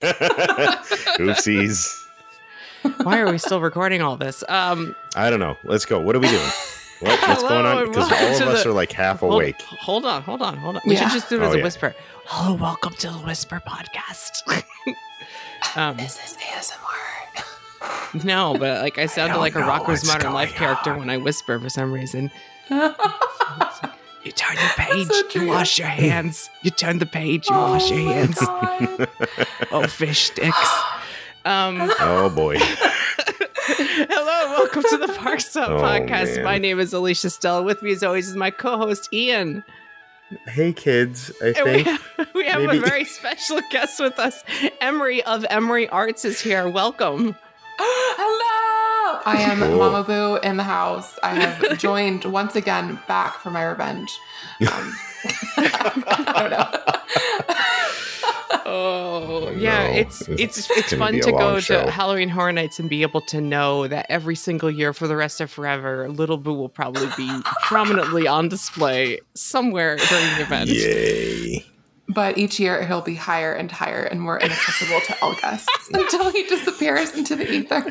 Oopsies. Why are we still recording all this? I don't know. Let's go. What are we doing? What's going on? Because all of us are like half awake. Hold on. We should just do it as a whisper. Hello, welcome to the Whisper Podcast. Is this ASMR? No, but like I sounded like a Rocko's Modern Life character when I whisper for some reason. You turn the page, you wash your hands. You turn the page, you wash your hands. Oh, fish sticks. Oh, boy. Hello, welcome to the Park Stop Podcast. Man. My name is Alicia Stell. With me, as always, is my co-host, Ian. Hey, kids. We have a very special guest with us. Emery of Emery Arts is here. Welcome. Hello. I am Mama Boo in the house. I have joined once again back for my revenge. I don't know. Oh, yeah. No. It's fun to go to Halloween Horror Nights and be able to know that every single year for the rest of forever, Little Boo will probably be prominently on display somewhere during the event. Yay. But each year he'll be higher and higher and more inaccessible to all guests until he disappears into the ether.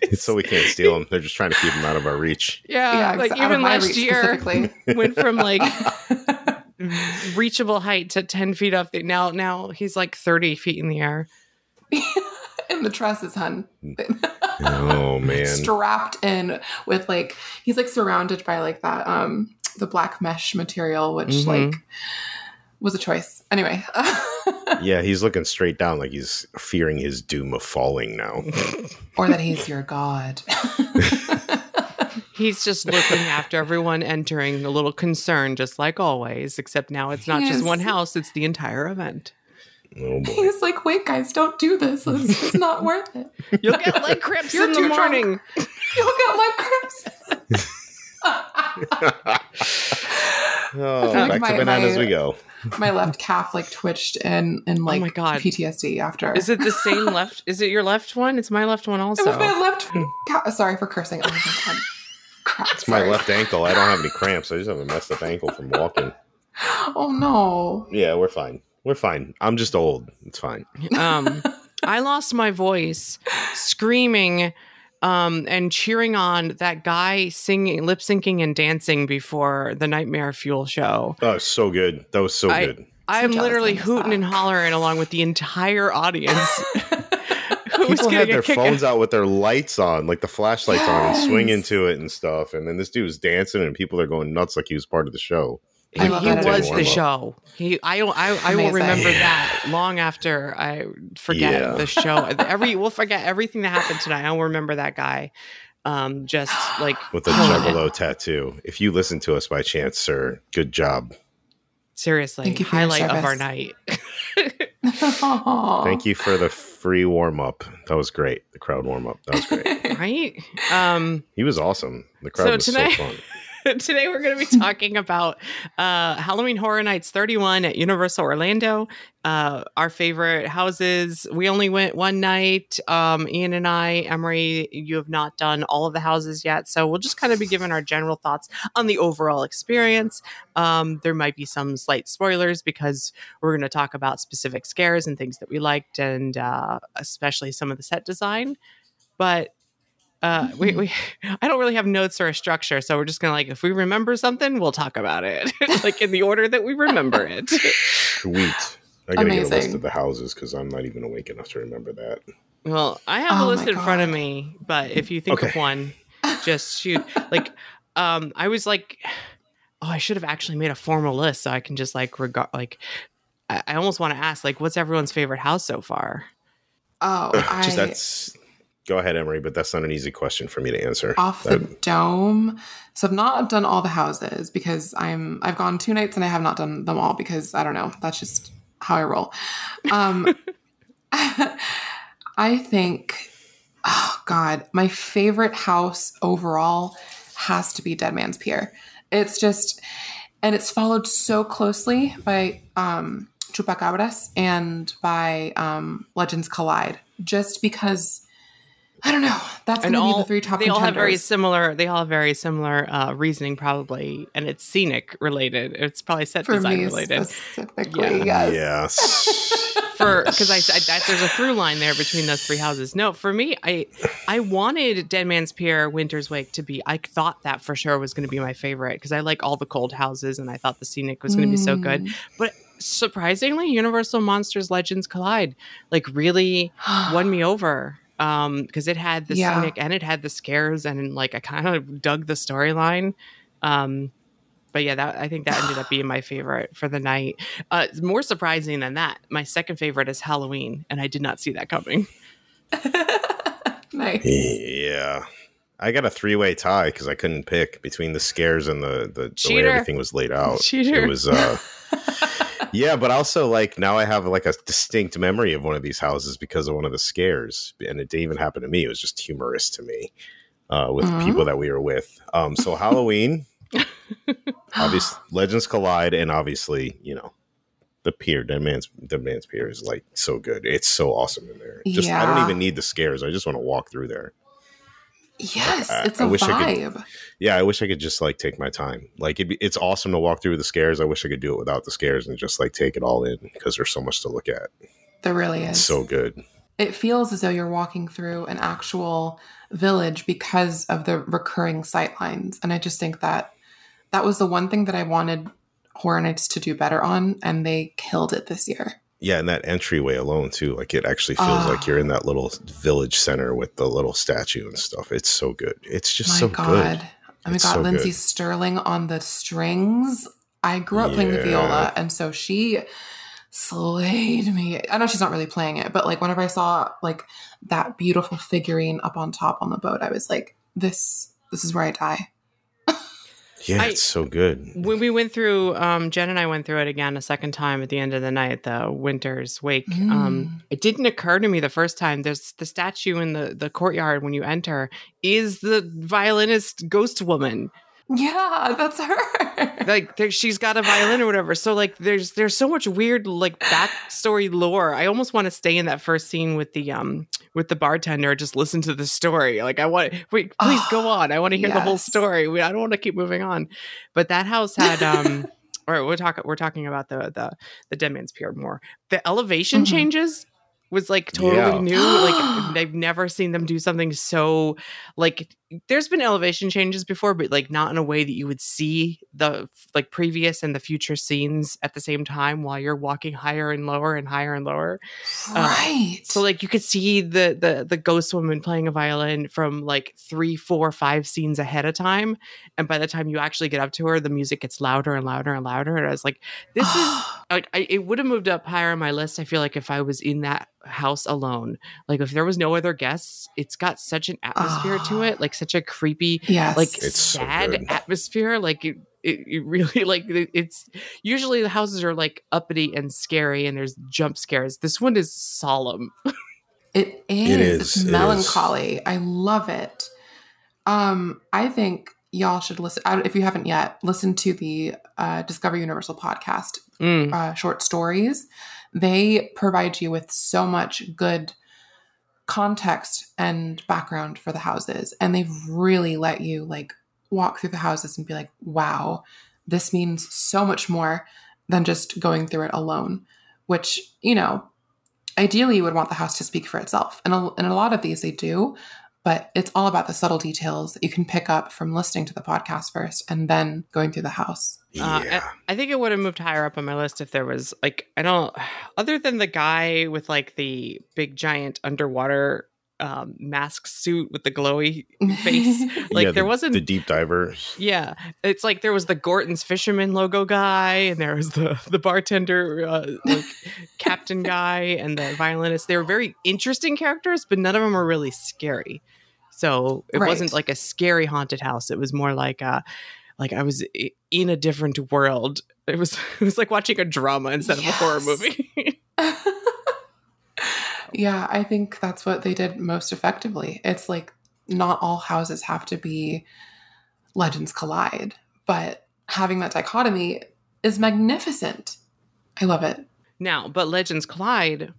It's so we can't steal them. They're just trying to keep them out of our reach. Yeah, like even last year went from like reachable height to 10 feet up. Now he's like 30 feet in the air. And the trusses, hun. Oh, man. Strapped in with like, he's like surrounded by like that, the black mesh material, which like was a choice. Anyway. Yeah, he's looking straight down like he's fearing his doom of falling now. Or that he's your god. He's just looking after everyone entering, a little concerned, just like always, except now it's not just one house, it's the entire event. Oh boy. He's like, wait, guys, don't do this. This is not worth it. You'll get leg cramps in the morning. Oh, back to bananas we go. My left calf like twitched and like, oh my God, PTSD after. Is it the same left? Is it your left one? It's my left one also. It was my left calf. Sorry for cursing. Oh my God. Crap, it's my left ankle. I don't have any cramps. I just have a messed up ankle from walking. Oh no. Yeah, we're fine. I'm just old. It's fine. I lost my voice screaming and cheering on that guy singing, lip syncing and dancing before the Nightmare Fuel show. Oh, so good. That was so good. I'm literally hooting and hollering along with the entire audience. People had their phones out with their lights on, like the flashlights on, and swinging to it and stuff. And then this dude was dancing and people are going nuts like he was part of the show. He was the show. I will remember that long after I forget the show. We'll forget everything that happened tonight. I will remember that guy. Just like with the Juggalo tattoo. If you listen to us by chance, sir, good job. Seriously, highlight of our night. Thank you for the free warm up. That was great. The crowd warm up. That was great. Right? He was awesome. The crowd was so fun. Today we're going to be talking about Halloween Horror Nights 31 at Universal Orlando, our favorite houses. We only went one night. Ian and I, Emery, you have not done all of the houses yet. So we'll just kind of be giving our general thoughts on the overall experience. There might be some slight spoilers because we're going to talk about specific scares and things that we liked and especially some of the set design. But I don't really have notes or a structure, so we're just gonna like if we remember something, we'll talk about it like in the order that we remember it. Sweet. I gotta get a list of the houses because I'm not even awake enough to remember that. Well, I have a list in front of me, but if you think of one, just shoot. Like, I was like, oh, I should have actually made a formal list so I can just like I almost want to ask like, what's everyone's favorite house so far? Oh, go ahead, Emery, but that's not an easy question for me to answer. The dome. So I've not done all the houses because I've gone two nights and I have not done them all because I don't know. That's just how I roll. I think, oh God, my favorite house overall has to be Dead Man's Pier. It's just, and it's followed so closely by Chupacabras and by Legends Collide just because I don't know. That's going to be the three top contenders. They all have very similar reasoning, probably, and it's scenic related. It's probably set for design related. Specifically, yeah. Yes. Because I there's a through line there between those three houses. No, for me, I wanted Dead Man's Pier, Winter's Wake to be. I thought that for sure was going to be my favorite because I like all the cold houses, and I thought the scenic was going to be so good. But surprisingly, Universal Monsters Legends Collide really won me over. Because it had the scenic and it had the scares, and I kind of dug the storyline. But yeah, I think that ended up being my favorite for the night. More surprising than that, my second favorite is Halloween, and I did not see that coming. Nice. Yeah. I got a three-way tie because I couldn't pick between the scares and the way everything was laid out. Cheater. It was yeah, but also now I have a distinct memory of one of these houses because of one of the scares, and it didn't even happen to me. It was just humorous to me with people that we were with. So Halloween, obviously, Legends Collide, and obviously the pier. Dead Man's Pier is so good. It's so awesome in there. Just I don't even need the scares. I just want to walk through there. Yes, it's a vibe. I wish I could just take my time. It's awesome to walk through the scares. I wish I could do it without the scares and just take it all in because there's so much to look at. There really is. It's so good. It feels as though you're walking through an actual village because of the recurring sight lines. And I just think that was the one thing that I wanted Horror Nights to do better on, and they killed it this year. Yeah, and that entryway alone, too. It actually feels like you're in that little village center with the little statue and stuff. It's so good. It's just good. Oh, my God. So Lindsay Sterling on the strings. I grew up playing the viola, and so she slayed me. I know she's not really playing it, but, whenever I saw, that beautiful figurine up on top on the boat, I was like, this is where I die. Yeah, it's so good. When we went through, Jen and I went through it again a second time at the end of the night, the Winter's Wake. It didn't occur to me the first time. There's the statue in the courtyard when you enter is the violinist ghost woman. Yeah, that's her. She's got a violin or whatever. So there's so much weird backstory lore. I almost want to stay in that first scene with the bartender. Just listen to the story. Please go on. I want to hear the whole story. I don't want to keep moving on. But that house had all right, we're talking about the Dead Man's Pier more. The elevation changes was totally new. I've never seen them do something so there's been elevation changes before, but not in a way that you would see the previous and the future scenes at the same time while you're walking higher and lower and higher and lower. Right. So you could see the ghost woman playing a violin from 3, 4, 5 scenes ahead of time. And by the time you actually get up to her, the music gets louder and louder and louder. And I was like, this is it would have moved up higher on my list. I feel if I was in that house alone, if there was no other guests, it's got such an atmosphere to it, such a creepy, it's sad so atmosphere. It really it's usually the houses are uppity and scary, and there's jump scares. This one is solemn. It is. It's melancholy. It is. I love it. I think y'all should listen. If you haven't yet, listen to the Discover Universal podcast. Short stories. They provide you with so much good context and background for the houses. And they've really let you walk through the houses and be like, wow, this means so much more than just going through it alone, which, ideally you would want the house to speak for itself. And in a lot of these they do, but it's all about the subtle details that you can pick up from listening to the podcast first and then going through the house. I think it would have moved higher up on my list if there was other than the guy with the big giant underwater mask suit with the glowy face. There wasn't the deep diver. Yeah. It's there was the Gorton's fisherman logo guy, and there was the bartender captain guy, and the violinist. They were very interesting characters, but none of them were really scary. So it wasn't a scary haunted house. It was more I was in a different world. It was like watching a drama instead of a horror movie. Yeah, I think that's what they did most effectively. It's not all houses have to be Legends Collide, but having that dichotomy is magnificent. I love it. Now, but Legends Collide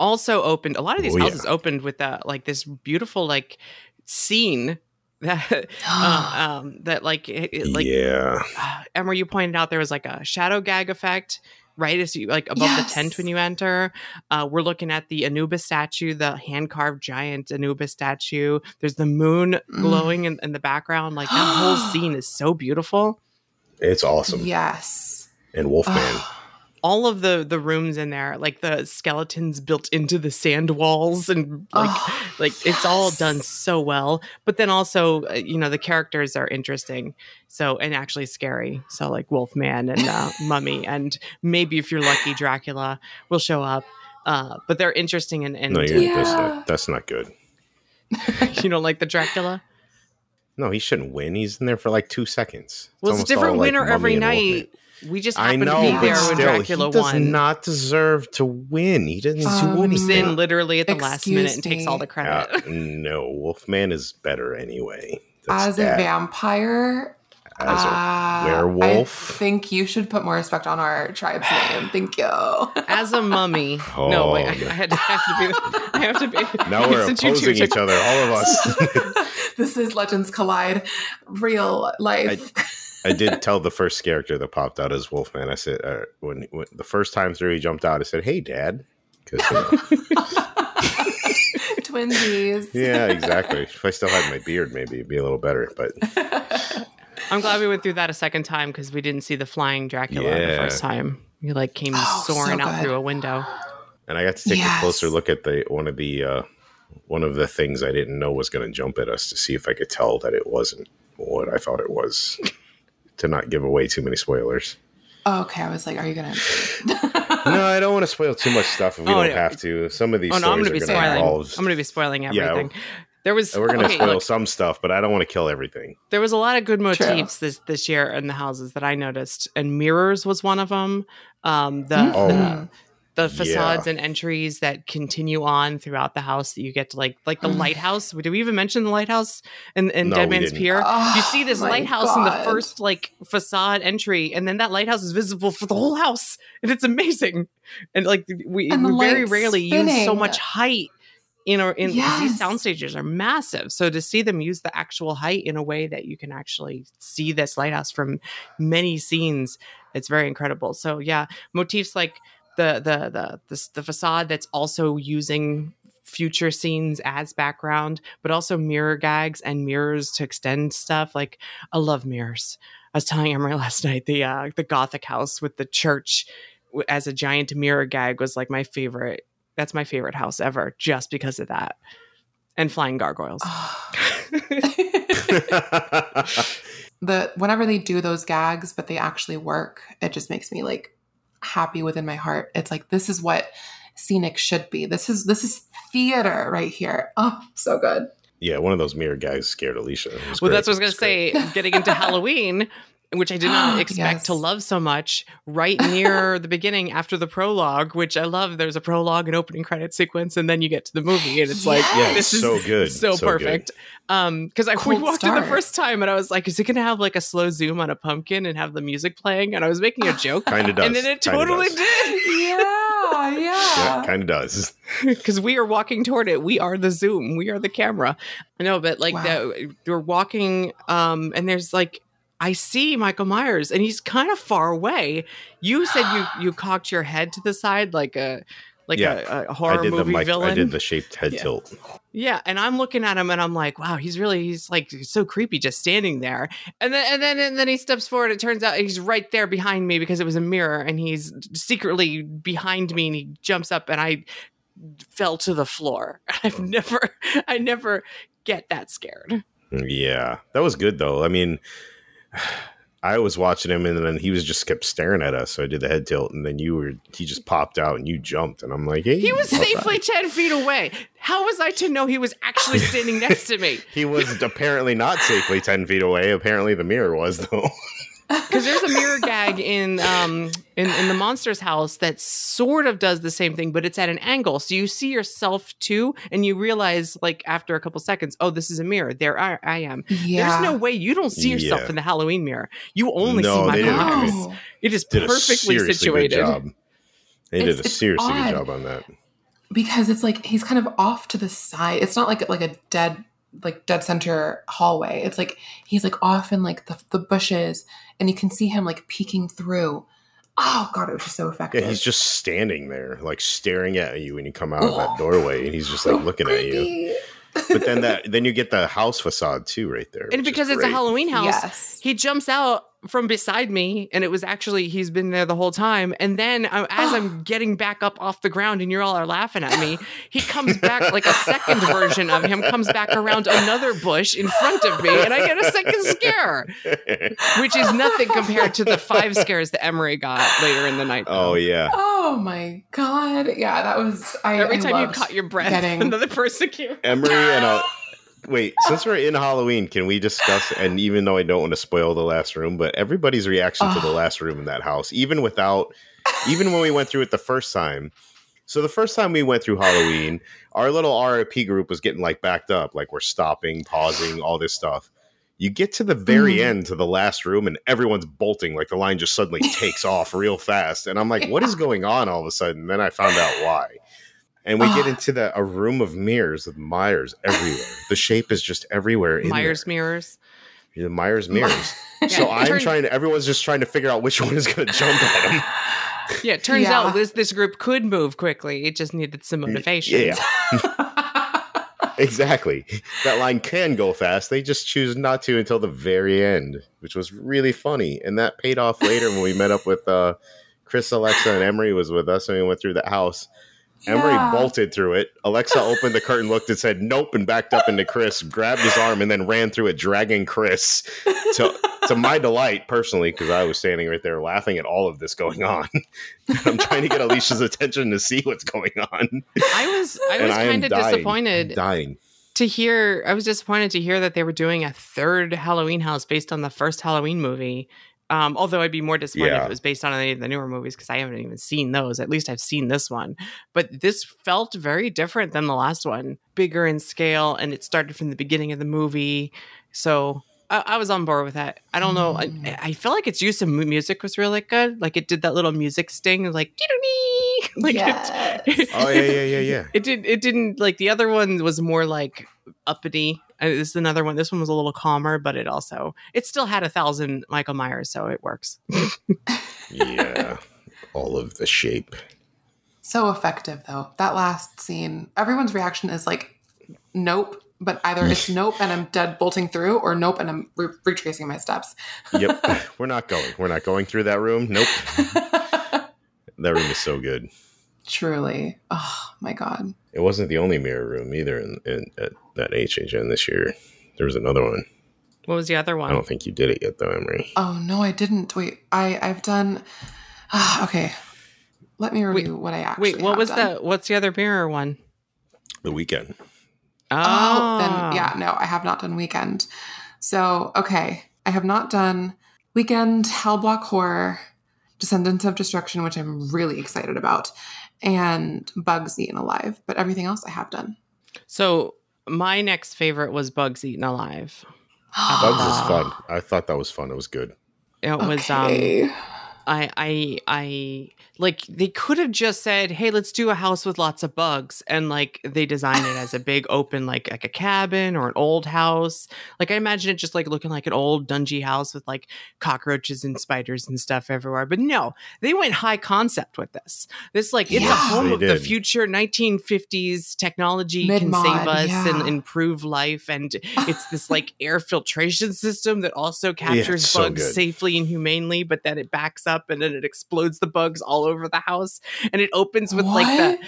also opened. A lot of these houses opened with like this beautiful like scene that that like Emma, you pointed out there was like a shadow gag effect right as you like above the tent when you enter. We're looking at the Anubis statue, the hand-carved giant Anubis statue. There's the moon glowing in the background. Like that whole scene is so beautiful. It's awesome. Yes. And Wolfman. All of the rooms in there, like the skeletons built into the sand walls, and like it's all done so well. But then also, you know, the characters are interesting, so, and actually scary. So like Wolfman and Mummy, and maybe if you're lucky, Dracula will show up. But they're interesting and no, that's not good. You don't like the Dracula? No, he shouldn't win. He's in there for like 2 seconds. Well, it's a different winner every night. We just happened to be there when Dracula won. He does not deserve to win. He doesn't do anything. He in literally at the last minute and takes all the credit. No, Wolfman is better anyway. That's a vampire, as a werewolf, I think you should put more respect on our tribe's name. Thank you. As a mummy, no, wait, I have to be. Now we're opposing each other, all of us. This is Legends Collide, real life. I did tell the first character that popped out as Wolfman. I said, when the first time through he jumped out, I said, "Hey, Dad." Twinsies. Yeah, exactly. If I still had my beard, maybe it'd be a little better. But I'm glad we went through that a second time because we didn't see the flying Dracula the first time. He like came soaring out through a window. And I got to take a closer look at one of the things I didn't know was going to jump at us to see if I could tell that it wasn't what I thought it was. To not give away too many spoilers. Oh, okay, I was like, "Are you gonna?" No, I don't want to spoil too much stuff if we don't have to. Some of these stories are going to involve. I'm going to be spoiling everything. Yeah, there was we're going to spoil some stuff, but I don't want to kill everything. There was a lot of good motifs this year in the houses that I noticed, and mirrors was one of them. The facades and entries that continue on throughout the house that you get to like the lighthouse. Did we even mention the lighthouse in Dead Man's Pier? Oh, you see this lighthouse in the first like facade entry, and then that lighthouse is visible for the whole house, and it's amazing. And like we very rarely use so much height these sound stages are massive. So to see them use the actual height in a way that you can actually see this lighthouse from many scenes, it's very incredible. So yeah, motifs like the facade that's also using future scenes as background, but also mirror gags and mirrors to extend stuff. Like I love mirrors. I was telling Emery last night, the Gothic house with the church as a giant mirror gag was like my favorite. That's my favorite house ever, just because of that. And flying gargoyles. Whenever they do those gags, but they actually work, it just makes me like happy within my heart. It's like, this is what scenic should be. This is theater right here. Oh, so good. Yeah, one of those mirror guys scared Alicia. Well, that's what I was going to say. Getting into Halloween, which I did not expect to love so much, right near the beginning after the prologue, which I love. There's a prologue and opening credit sequence, and then you get to the movie, and it's like, this is so good. So perfect. Because we walked in the first time, and I was like, is it going to have like a slow zoom on a pumpkin and have the music playing? And I was making a joke. Kind of does. And then it totally did. Yeah, kind of does. Because we are walking toward it. We are the zoom. We are the camera. I know, but like we're walking, and there's like, I see Michael Myers, and he's kind of far away. You said you cocked your head to the side like a horror movie villain. I did the shaped head tilt. Yeah, and I'm looking at him, and I'm like, wow, he's so creepy just standing there. And then he steps forward. It turns out he's right there behind me because it was a mirror, and he's secretly behind me, and he jumps up, and I fell to the floor. I never get that scared. Yeah, that was good though. I mean, I was watching him, and then he was just kept staring at us. So I did the head tilt, and then he just popped out, and you jumped, and I'm like, hey, he was safely 10 feet away. How was I to know he was actually standing next to me? He was apparently not safely 10 feet away. Apparently, the mirror was though, because there's a mirror gag in the monster's house that sort of does the same thing, but it's at an angle, so you see yourself too, and you realize like after a couple seconds, oh, this is a mirror. There I am. Yeah. There's no way you don't see yourself in the Halloween mirror. You only see Michael Myers. It is perfectly situated. They did a seriously good job on that. because it's like he's kind of off to the side. It's not like a dead center hallway. It's like he's like off in like the bushes, and you can see him like peeking through. Oh God, it was just so effective. Yeah, he's just standing there, like staring at you when you come out of that doorway, and he's just like looking creepy. At you. But then then you get the house facade too, right there. And because it's a Halloween house, yes. He jumps out from beside me, and it was actually he's been there the whole time. And then as I'm getting back up off the ground, and you all are laughing at me, he comes back like a second version of him comes back around another bush in front of me, and I get a second scare, which is nothing compared to the 5 scares that Emery got later in the night. Though. Oh yeah. Oh my God. Yeah, that was. Every time you caught your breath, another person came. Emery and I. Wait, since we're in Halloween, can we discuss, and even though I don't want to spoil the last room, but everybody's reaction to the last room in that house, even when we went through it the first time. So the first time we went through Halloween, our little RIP group was getting like backed up, like we're stopping, pausing, all this stuff. You get to the very end to the last room and everyone's bolting, like the line just suddenly takes off real fast. And I'm like, what is going on all of a sudden? And then I found out why. And we get into a room of mirrors with Myers everywhere. The shape is just everywhere. In Myers there. Mirrors. The Myers mirrors. Yeah, so everyone's just trying to figure out which one is going to jump at him. Yeah, it turns out this group could move quickly. It just needed some motivation. Yeah. Exactly. That line can go fast. They just choose not to until the very end, which was really funny. And that paid off later when we met up with Chris, Alexa, and Emery was with us. And we went through that house. Yeah. Emery bolted through it. Alexa opened the curtain, looked and said, nope, and backed up into Chris, grabbed his arm, and then ran through it, dragging Chris. To my delight, personally, because I was standing right there laughing at all of this going on. I'm trying to get Alicia's attention to see what's going on. I was kind of disappointed. I was disappointed to hear that they were doing a third Halloween house based on the first Halloween movie. Although I'd be more disappointed if it was based on any of the newer movies because I haven't even seen those. At least I've seen this one. But this felt very different than the last one. Bigger in scale, and it started from the beginning of the movie. So I was on board with that. I don't know. I feel like its use of music was really good. Like it did that little music sting like, dee-doo-dee! Like yes. Yeah. It didn't like the other one was more like uppity. This is another one. This one was a little calmer, but it still had 1,000 Michael Myers, so it works. Yeah. All of the shape. So effective, though. That last scene, everyone's reaction is like, nope, but either it's nope and I'm dead bolting through or nope and I'm retracing my steps. Yep. We're not going through that room. Nope. That room is so good. Truly. Oh, my God. It wasn't the only mirror room either at that HHN this year. There was another one. What was the other one? I don't think you did it yet, though, Emery. Oh, no, I didn't. Wait, I've done... okay. Let me review what I actually Wait, what was done. What's the other mirror one? The Weeknd. Oh, then, yeah, no, I have not done Weeknd. So, okay, I have not done Weeknd, Hellblock Horror, Descendants of Destruction, which I'm really excited about, and Bugs Eaten Alive, but everything else I have done. So my next favorite was Bugs Eaten Alive. Bugs is fun. I thought that was fun. It was good. It was. I like they could have just said, "Hey, let's do a house with lots of bugs," and like they design it as a big open, like a cabin or an old house. Like I imagine it just like looking like an old dungy house with like cockroaches and spiders and stuff everywhere. But no, they went high concept with this. This like it's a home of the future, 1950s technology Mid-mod, can save us and improve life, and it's this like air filtration system that also captures bugs safely and humanely, but that it backs up and then it explodes the bugs all over the house, and it opens with commercial.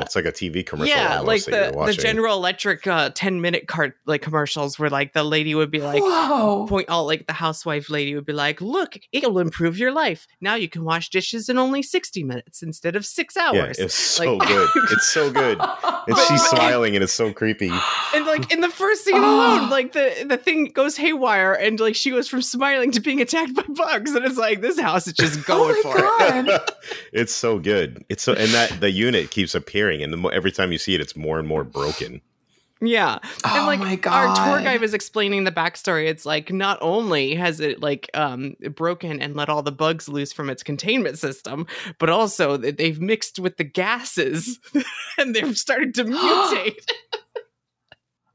It's like a TV commercial. Yeah, like the General Electric 10-minute cart like commercials where like the lady would be like, the housewife lady would be like, "Look, it'll improve your life. Now you can wash dishes in only 60 minutes instead of 6 hours." Yeah, it's so good. It's so good, and she's smiling, and it's so creepy. And like in the first scene alone, like the thing goes haywire, and like she goes from smiling to being attacked by bugs, and it's like this house is just going for it. It's so good. It's so, and that the unit keeps appearing, and every time you see it, it's more and more broken. Yeah. And like, oh my God, our tour guide was explaining the backstory. It's like, not only has it like broken and let all the bugs loose from its containment system, but also that they've mixed with the gases and they've started to mutate.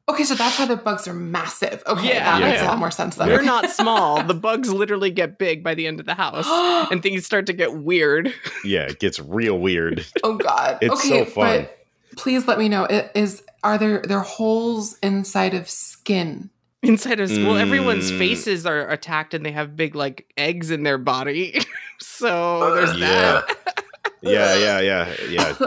Okay, so that's why the bugs are massive. Okay, yeah, that makes a lot more sense, though. They're not small. The bugs literally get big by the end of the house, and things start to get weird. Yeah, it gets real weird. Oh, God. It's okay, so fun. But please let me know. Are there holes inside of skin? Inside of skin? Well, everyone's faces are attacked, and they have big, like, eggs in their body. So there's that. Yeah. It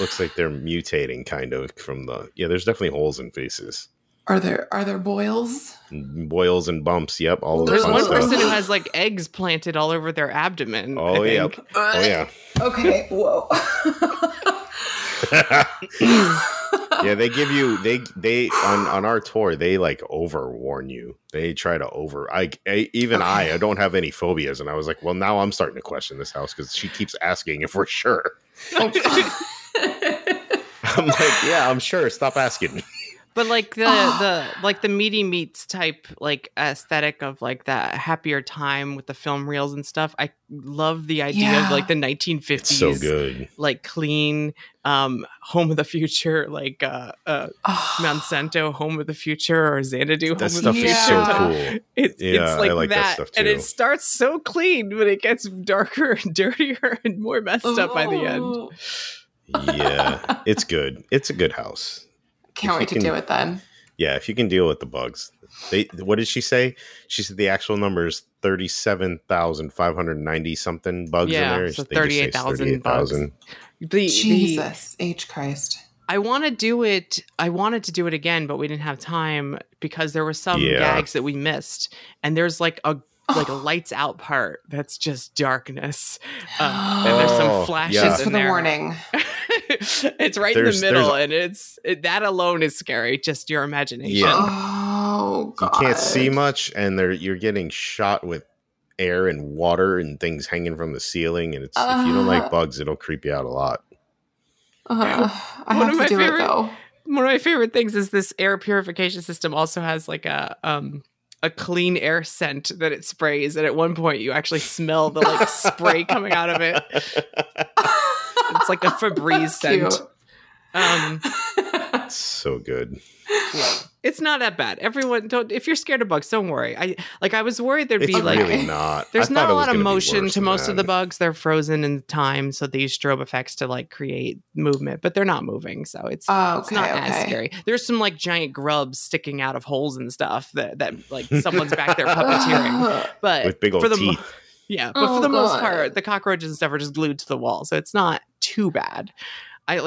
looks like they're mutating, kind of, from the... Yeah, there's definitely holes in faces. Are there boils? Boils and bumps, yep. There's one person who has, like, eggs planted all over their abdomen. Oh, yeah. Oh, yeah. Okay, whoa. Yeah, they give you... They on our tour, they, like, overwarn you. They try to over... I don't have any phobias. And I was like, well, now I'm starting to question this house because she keeps asking if we're sure. I'm like, yeah, I'm sure. Stop asking. But like the meaty meats type like aesthetic of like that happier time with the film reels and stuff. I love the idea of like the 1950s, it's so good, like clean, Home of the Future, like Monsanto, Home of the Future, or Xanadu, Home of the Future. That stuff is so cool. It's like that stuff too. And it starts so clean, but it gets darker and dirtier and more messed up by the end. Yeah, it's good. It's a good house. Can't wait to do it then. Yeah, if you can deal with the bugs. What did she say? She said the actual number is 37,590 something bugs in there. So 38,000 bugs. Jesus H. Christ. I wanted to do it again, but we didn't have time because there were some gags that we missed. And there's like a lights out part that's just darkness. And there's some flashes in there. The warning. It's in the middle, and that alone is scary. Just your imagination. Yeah. Oh, God. You can't see much, and you're getting shot with air and water and things hanging from the ceiling. And it's if you don't like bugs, it'll creep you out a lot. One of my favorite things is this air purification system also has like a clean air scent that it sprays, and at one point you actually smell the like spray coming out of it. It's like a Febreze scent. So good. Yeah. It's not that bad. Everyone, if you're scared of bugs, don't worry. I was worried there'd be like... It's really not. There's not a lot of motion to most of the bugs. They're frozen in time, so they use strobe effects to like create movement, but they're not moving, so it's not as scary. There's some like giant grubs sticking out of holes and stuff that like someone's back there puppeteering. But with big old teeth. Yeah, but for the most part, the cockroaches and stuff are just glued to the wall, so it's not too bad. A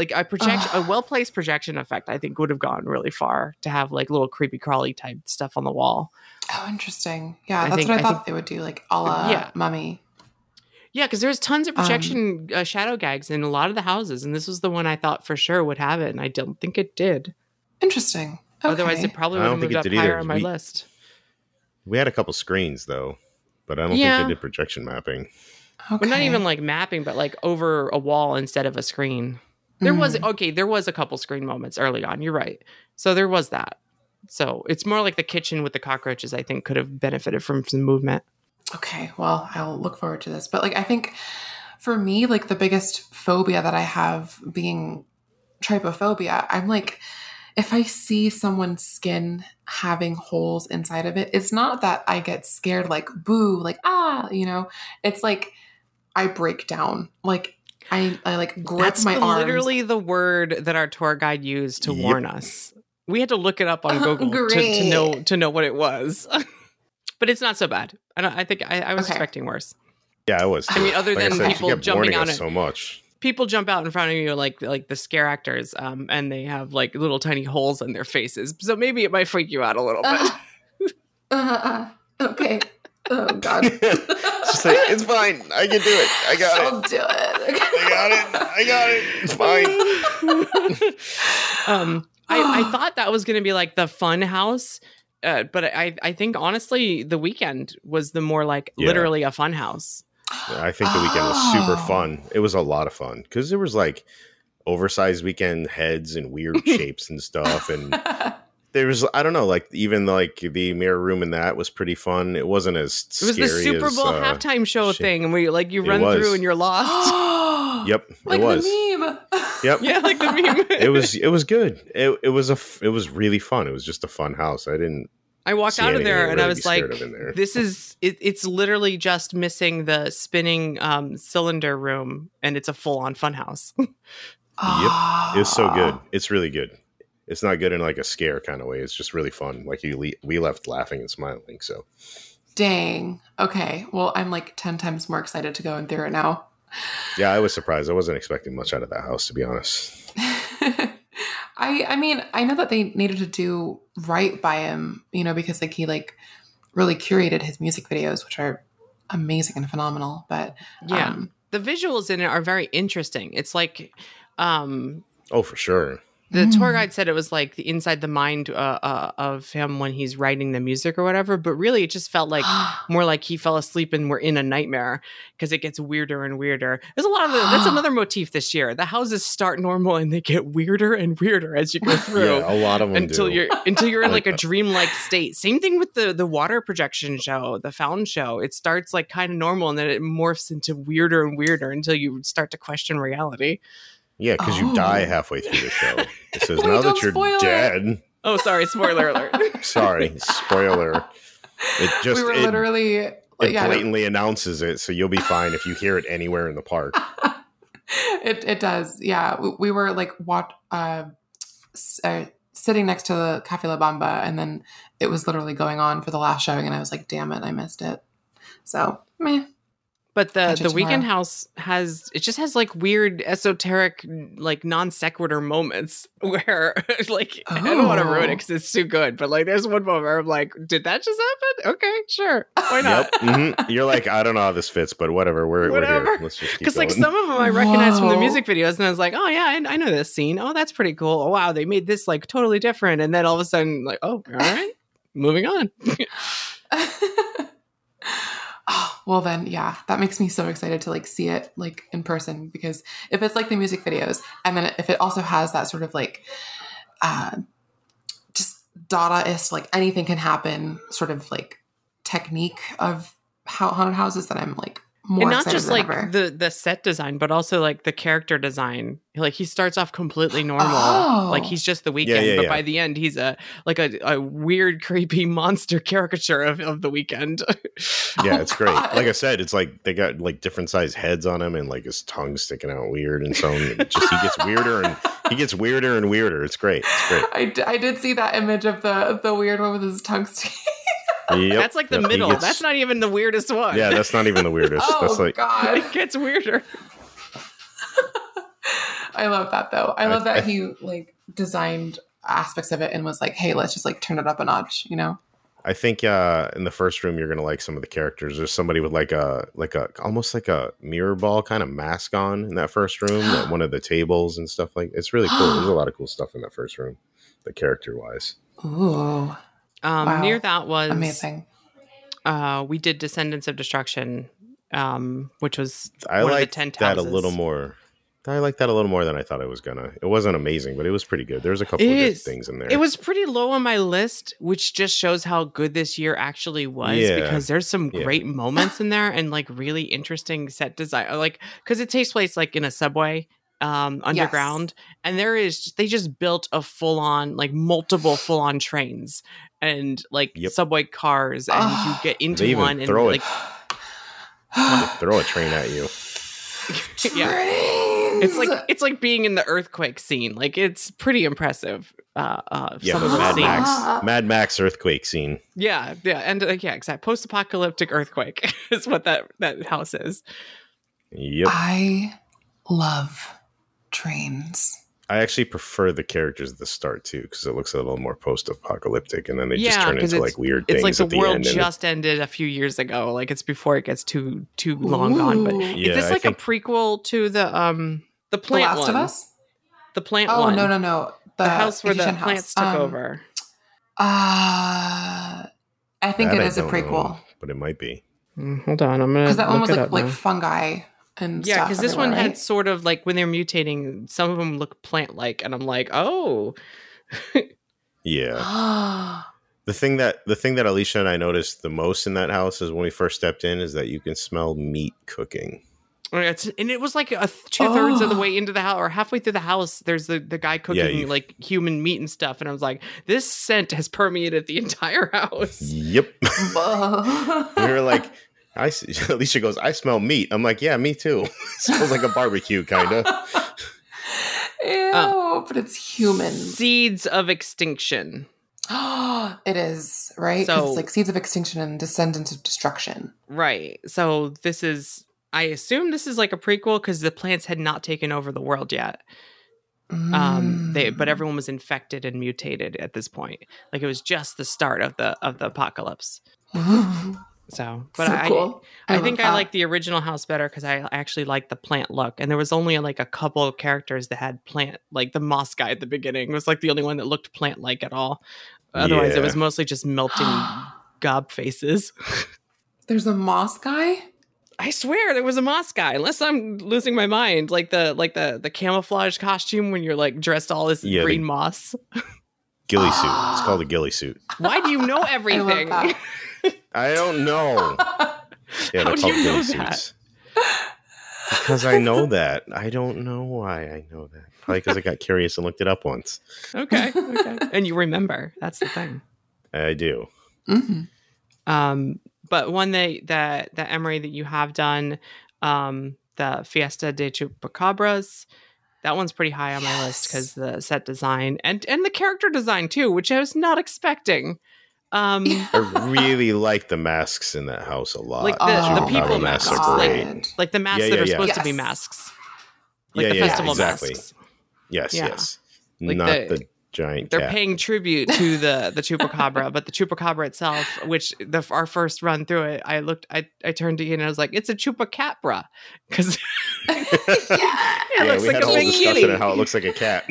well-placed projection effect, I think, would have gone really far to have like little creepy crawly type stuff on the wall. Oh, interesting. Yeah, I thought they would do, like a la Mummy. Yeah, because there's tons of projection shadow gags in a lot of the houses, and this was the one I thought for sure would have it, and I don't think it did. Interesting. Okay. Otherwise, it probably would have moved up higher on my list. We had a couple screens, though. But I don't think they did projection mapping. Okay. Well, not even like mapping, but like over a wall instead of a screen. There was a couple screen moments early on. You're right. So there was that. So it's more like the kitchen with the cockroaches, I think, could have benefited from some movement. Okay. Well, I'll look forward to this. But like, I think for me, like the biggest phobia that I have being trypophobia, I'm like, if I see someone's skin having holes inside of it, it's not that I get scared, like, boo, like, ah, you know, it's like I break down. Like I like grip my arms. That's literally the word that our tour guide used to warn us. We had to look it up on Google to know what it was. But it's not so bad. I was expecting worse. Yeah, I was too. I mean, other than people jumping on it so much. People jump out in front of you like the scare actors, and they have like little tiny holes in their faces. So maybe it might freak you out a little bit. Okay. Oh God. She's like, it's fine. I can do it. I got it. I'll do it. Okay. I got it. It's fine. I thought that was gonna be like the fun house. But I think honestly The Weeknd was the more like literally a fun house. I think The Weeknd was super fun. It was a lot of fun because there was like oversized weekend heads and weird shapes and stuff. And there was, I don't know, like even like the mirror room in that was pretty fun. It wasn't as scary. It was the Super Bowl halftime show thing where you like you run through and you're lost. Yep, like it was. The meme. Yep. Yeah, like the meme. It was good. It was really fun. It was just a fun house. I walked out of there and I was like, this is, it's literally just missing the spinning cylinder room and it's a full on fun house. Yep. It's so good. It's really good. It's not good in like a scare kind of way. It's just really fun. Like we left laughing and smiling. So dang. Okay. Well, I'm like 10 times more excited to go in theater now. Yeah. I was surprised. I wasn't expecting much out of that house, to be honest. I mean, I know that they needed to do right by him, you know, because like he like really curated his music videos, which are amazing and phenomenal. But the visuals in it are very interesting. It's like, oh, for sure. The tour guide said it was like the inside the mind of him when he's writing the music or whatever. But really, it just felt like more like he fell asleep and we're in a nightmare because it gets weirder and weirder. There's a lot of that's another motif this year. The houses start normal and they get weirder and weirder as you go through. Yeah, a lot of them until you're in like a dreamlike state. Same thing with the water projection show, the fountain show. It starts like kind of normal and then it morphs into weirder and weirder until you start to question reality. Yeah, because you die halfway through the show. It says, now that you're dead. It. Oh, sorry. Spoiler alert. Sorry. Spoiler. It just blatantly announces it, so you'll be fine if you hear it anywhere in the park. It does. Yeah. We were like sitting next to the Cafe La Bamba, and then it was literally going on for the last showing, and I was like, damn it, I missed it. So, meh. But the Weeknd house has like weird esoteric like non sequitur moments where like I don't want to ruin it because it's too good, but like there's one moment where I'm like, did that just happen? Okay, sure, why not? Yep. Mm-hmm. You're like, I don't know how this fits, but whatever, we're here. Let's just because like some of them I recognize from the music videos, and I was like, oh yeah, I know this scene. Oh, that's pretty cool. Oh wow, they made this like totally different, and then all of a sudden like, oh, all right, moving on. Well then, yeah, that makes me so excited to like see it like in person, because if it's like the music videos and then if it also has that sort of like just Dadaist, like anything can happen sort of like technique of how haunted houses, that I'm like more excited. And not just like ever. The set design, but also like the character design. Like he starts off completely normal, like he's just the Weeknd, but by the end he's a weird, creepy monster caricature of the Weeknd. Yeah, it's great. Like I said, it's like they got like different sized heads on him and like his tongue sticking out weird, and so he gets weirder and weirder and weirder. It's great. It's great. I did see that image of the weird one with his tongue sticking. Yep, that's like the middle. That's not even the weirdest one. Yeah, that's not even the weirdest. Oh, that's like, God. It gets weirder. I love that, though. I love that he like designed aspects of it and was like, hey, let's just like turn it up a notch, you know? I think in the first room, you're going to like some of the characters. There's somebody with like a almost like a mirror ball kind of mask on in that first room, at one of the tables and stuff like that. It's really cool. There's a lot of cool stuff in that first room, the character-wise. Ooh. Wow. Near that was amazing. We did Descendants of Destruction, which was one of the 10 houses. I like that a little more than I thought I was gonna. It wasn't amazing, but it was pretty good. There was a couple of good things in there. It was pretty low on my list, which just shows how good this year actually was, because there's some great moments in there and like really interesting set design. Like because it takes place like in a subway. Underground, and they just built a full-on like multiple full-on trains and like subway cars, and you get into one and throw a train at you. It's like being in the earthquake scene. Like it's pretty impressive. Mad Max earthquake scene. Exactly. Post-apocalyptic earthquake is what that house is. Yep. I love trains. I actually prefer the characters at the start too, because it looks a little more post-apocalyptic, and then they just turn into like weird things. It's like the world just ended a few years ago. Like it's before it gets too long gone. But is this like a prequel to the plant? The Last of Us? The plant one. Oh no. The house where the plants took over. I think it is a prequel, but it might be. Hold on, I'm gonna, because that one was like fungi. and yeah, because this one had sort of like when they're mutating, some of them look plant-like, and I'm like, oh, yeah. The thing that Alicia and I noticed the most in that house is when we first stepped in is that you can smell meat cooking. And it was like two thirds of the way into the house or halfway through the house. There's the guy cooking like human meat and stuff. And I was like, this scent has permeated the entire house. Yep. We were like, Alicia goes, I smell meat. I'm like, yeah, me too. It smells like a barbecue, kind of. Ew, but it's human. Seeds of Extinction. It is, right? So, it's like Seeds of Extinction and Descendants of Destruction. Right. So this is... I assume this is like a prequel because the plants had not taken over the world yet. But everyone was infected and mutated at this point. Like it was just the start of the apocalypse. Cool. I think I like the original house better because I actually like the plant look. And there was only like a couple of characters that had plant, like the moss guy at the beginning was like the only one that looked plant-like at all. Otherwise, it was mostly just melting gob faces. There's a moss guy? I swear there was a moss guy, unless I'm losing my mind. Like the camouflage costume when you're like dressed all as green moss. Ghillie suit. It's called a ghillie suit. Why do you know everything? I don't know. Yeah, how do you know that? Suits. Because I know that. I don't know why I know that. Probably because I got curious and looked it up once. Okay. And you remember. That's the thing. I do. Mm-hmm. But one that Emery that you have done, the Fiesta de Chupacabras, that one's pretty high on my list because the set design and the character design too, which I was not expecting. I really like the masks in that house a lot. Like the people masks are great. Like the masks that are supposed to be masks. Like the festival masks. Yes. Like not the giant they're cat. Paying tribute to the chupacabra, but the chupacabra itself, which our first run through it, I turned to Ian and I was like, it's a chupacabra because it looks like a big kitty. How it looks like a cat.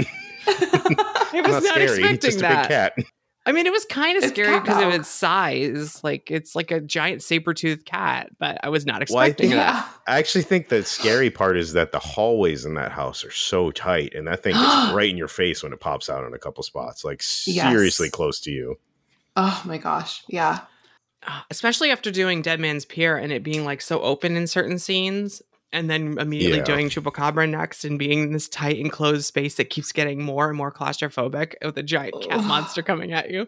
I was not expecting that. A big cat. I mean, it was kind of scary because of its size. Like it's like a giant saber-toothed cat, but I was not expecting that. I actually think the scary part is that the hallways in that house are so tight, and that thing gets right in your face when it pops out in a couple spots. Like seriously close to you. Oh my gosh, yeah. Especially after doing Dead Man's Pier and it being like so open in certain scenes, and then immediately doing Chupacabra next and being in this tight enclosed space that keeps getting more and more claustrophobic with a giant cat monster coming at you.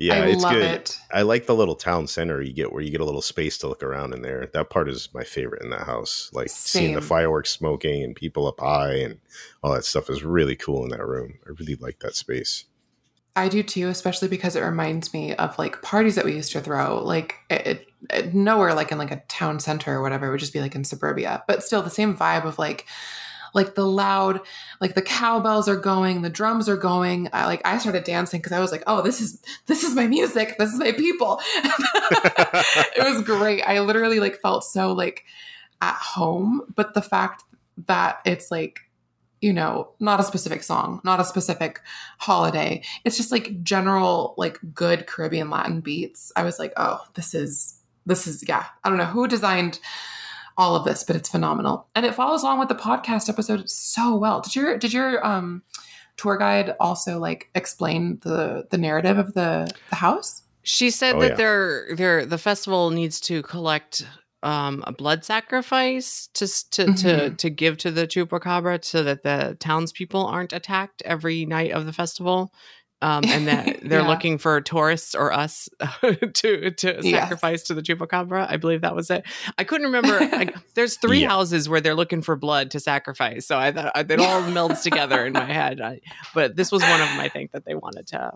It's good. I like the little town center you get where you get a little space to look around in there. That part is my favorite in that house. Like seeing the fireworks smoking and people up high and all that stuff is really cool in that room. I really like that space. I do too, especially because it reminds me of like parties that we used to throw. Like it nowhere like in like a town center or whatever. It would just be like in suburbia, but still the same vibe of like the loud, like the cowbells are going, the drums are going. I started dancing because I was like, oh, this is my music, this is my people. It was great. I literally like felt so like at home, but the fact that it's like, you know, not a specific song, not a specific holiday. It's just like general, like good Caribbean Latin beats. I was like, oh, this is, yeah. I don't know who designed all of this, but it's phenomenal. And it follows along with the podcast episode so well. Did your tour guide also like explain the narrative of the house? She said that the festival needs to collect a blood sacrifice to give to the chupacabra so that the townspeople aren't attacked every night of the festival, and that they're looking for tourists or us to sacrifice to the chupacabra. I believe that was it. I couldn't remember. There's three houses where they're looking for blood to sacrifice, so I thought it all melds together in my head. But this was one of them. I think that they wanted to,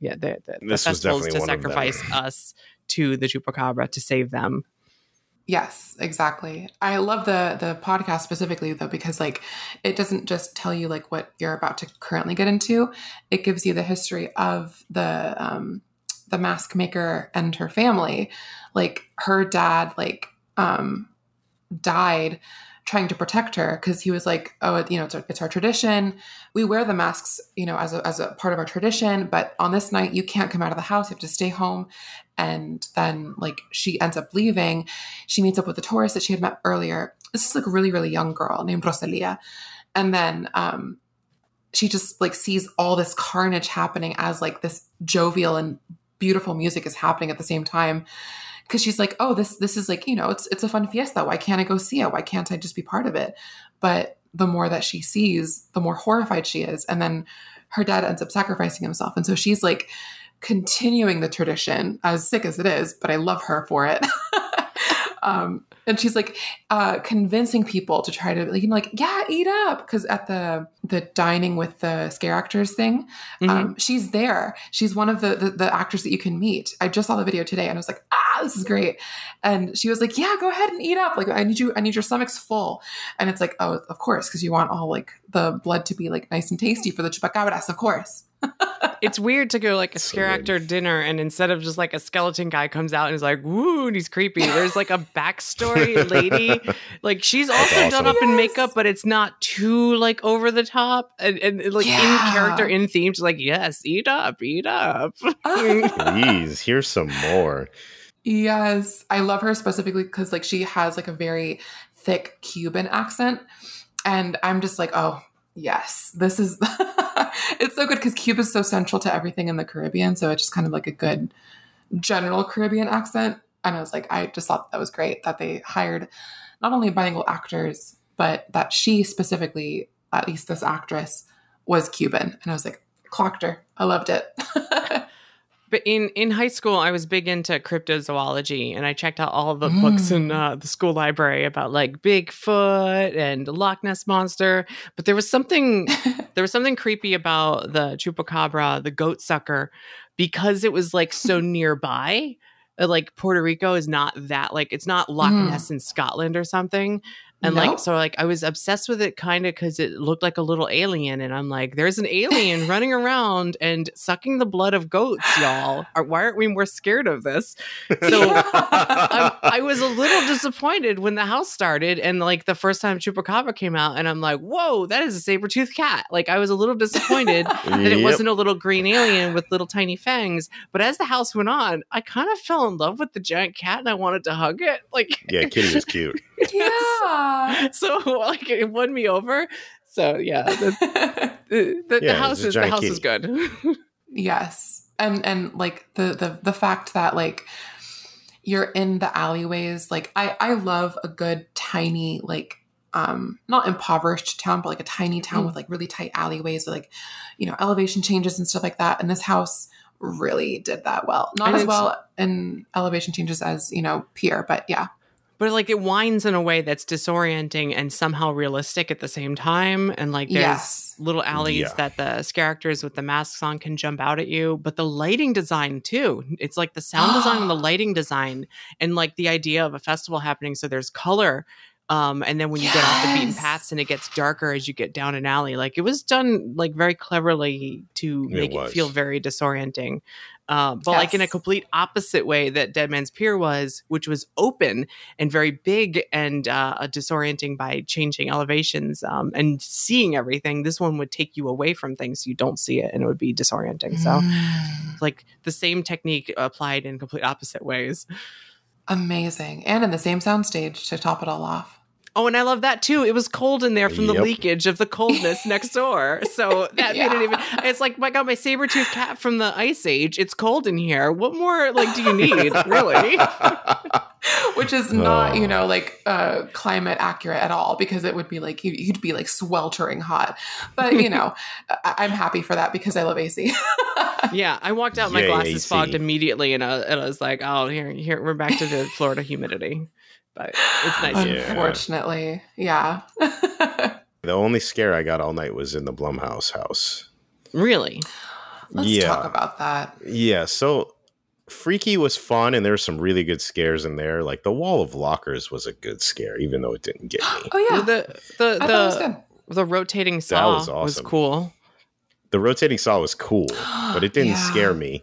the festivals to sacrifice us to the chupacabra to save them. Yes, exactly. I love the podcast specifically though, because like it doesn't just tell you like what you're about to currently get into. It gives you the history of the mask maker and her family. Like her dad, died trying to protect her because he was like, oh, you know, it's our tradition. We wear the masks, you know, as a part of our tradition. But on this night, you can't come out of the house. You have to stay home. And then like she ends up leaving. She meets up with the tourist that she had met earlier. This is like a really, really young girl named Rosalia. And then she just like sees all this carnage happening as like this jovial and beautiful music is happening at the same time. Because she's like, oh, this is like, you know, it's a fun fiesta. Why can't I go see it? Why can't I just be part of it? But the more that she sees, the more horrified she is. And then her dad ends up sacrificing himself. And so she's like continuing the tradition, as sick as it is, but I love her for it. And she's like convincing people to try to like, yeah, eat up. Because at the dining with the scare actors thing, mm-hmm. She's there. She's one of the actors that you can meet. I just saw the video today and I was like, ah, this is great. And she was like, yeah, go ahead and eat up. Like, I need your stomach's full. And it's like, oh, of course. Because you want all like the blood to be like nice and tasty for the chupacabras, of course. It's weird to go like a scare actor dinner and instead of just like a skeleton guy comes out and is like, woo, and he's creepy. There's like a backstory lady. Like she's also awesome. Done up yes. in makeup, but it's not too like over the top and like yeah. in character, in theme. She's like, yes, eat up, eat up. Please, here's some more. Yes. I love her specifically because like she has like a very thick Cuban accent. And I'm just like, oh, yes, this is... It's so good because Cuba is so central to everything in the Caribbean. So it's just kind of like a good general Caribbean accent. And I was like, I just thought that was great that they hired not only bilingual actors, but that she specifically, at least this actress, was Cuban. And I was like, clocked her. I loved it. But in high school, I was big into cryptozoology, and I checked out all the books in the school library about like Bigfoot and the Loch Ness Monster. But there was something creepy about the chupacabra, the goat sucker, because it was like so nearby. Like Puerto Rico is not that like it's not Loch Ness in Scotland or something. And nope. like, so like I was obsessed with it kind of because it looked like a little alien. And I'm like, there's an alien running around and sucking the blood of goats, y'all. Why aren't we more scared of this? So I was a little disappointed when the house started. And like the first time Chupacabra came out and I'm like, whoa, that is a saber-toothed cat. Like I was a little disappointed that it wasn't a little green alien with little tiny fangs. But as the house went on, I kind of fell in love with the giant cat and I wanted to hug it. Like, yeah, kitty was cute. Yeah. So like it won me over. So yeah, the house is good. Yes, and like the fact that like you're in the alleyways. Like I love a good tiny like not impoverished town, but like a tiny town with like really tight alleyways, with, like you know elevation changes and stuff like that. And this house really did that well. Not as well in elevation changes as you know Pier, but yeah. But like it winds in a way that's disorienting and somehow realistic at the same time. And like there's little alleys that the characters with the masks on can jump out at you. But the lighting design too. It's like the sound design and the lighting design and like the idea of a festival happening. So there's color. And then when you get off the beaten paths and it gets darker as you get down an alley, like it was done like very cleverly to make it feel very disorienting. But like in a complete opposite way that Dead Man's Pier was, which was open and very big and disorienting by changing elevations and seeing everything. This one would take you away from things. So you don't see it and it would be disorienting. So like the same technique applied in complete opposite ways. Amazing. And in the same soundstage to top it all off. Oh, and I love that too. It was cold in there from the leakage of the coldness next door. So that made it even. It's like, I got my saber-toothed cat from the Ice Age. It's cold in here. What more like do you need, really? Which is not, you know, like climate accurate at all because it would be like you'd be like sweltering hot. But you know, I'm happy for that because I love AC. Yeah, I walked out, my glasses AC. Fogged immediately, and I was like, oh, here we're back to the Florida humidity. But it's nice. Unfortunately, yeah. The only scare I got all night was in the Blumhouse house. Really? Let's talk about that. Yeah, so Freaky was fun, and there were some really good scares in there. Like the wall of lockers was a good scare, even though it didn't get me. Oh yeah, I thought it was good. The rotating saw was awesome. Was cool. The rotating saw was cool, but it didn't scare me.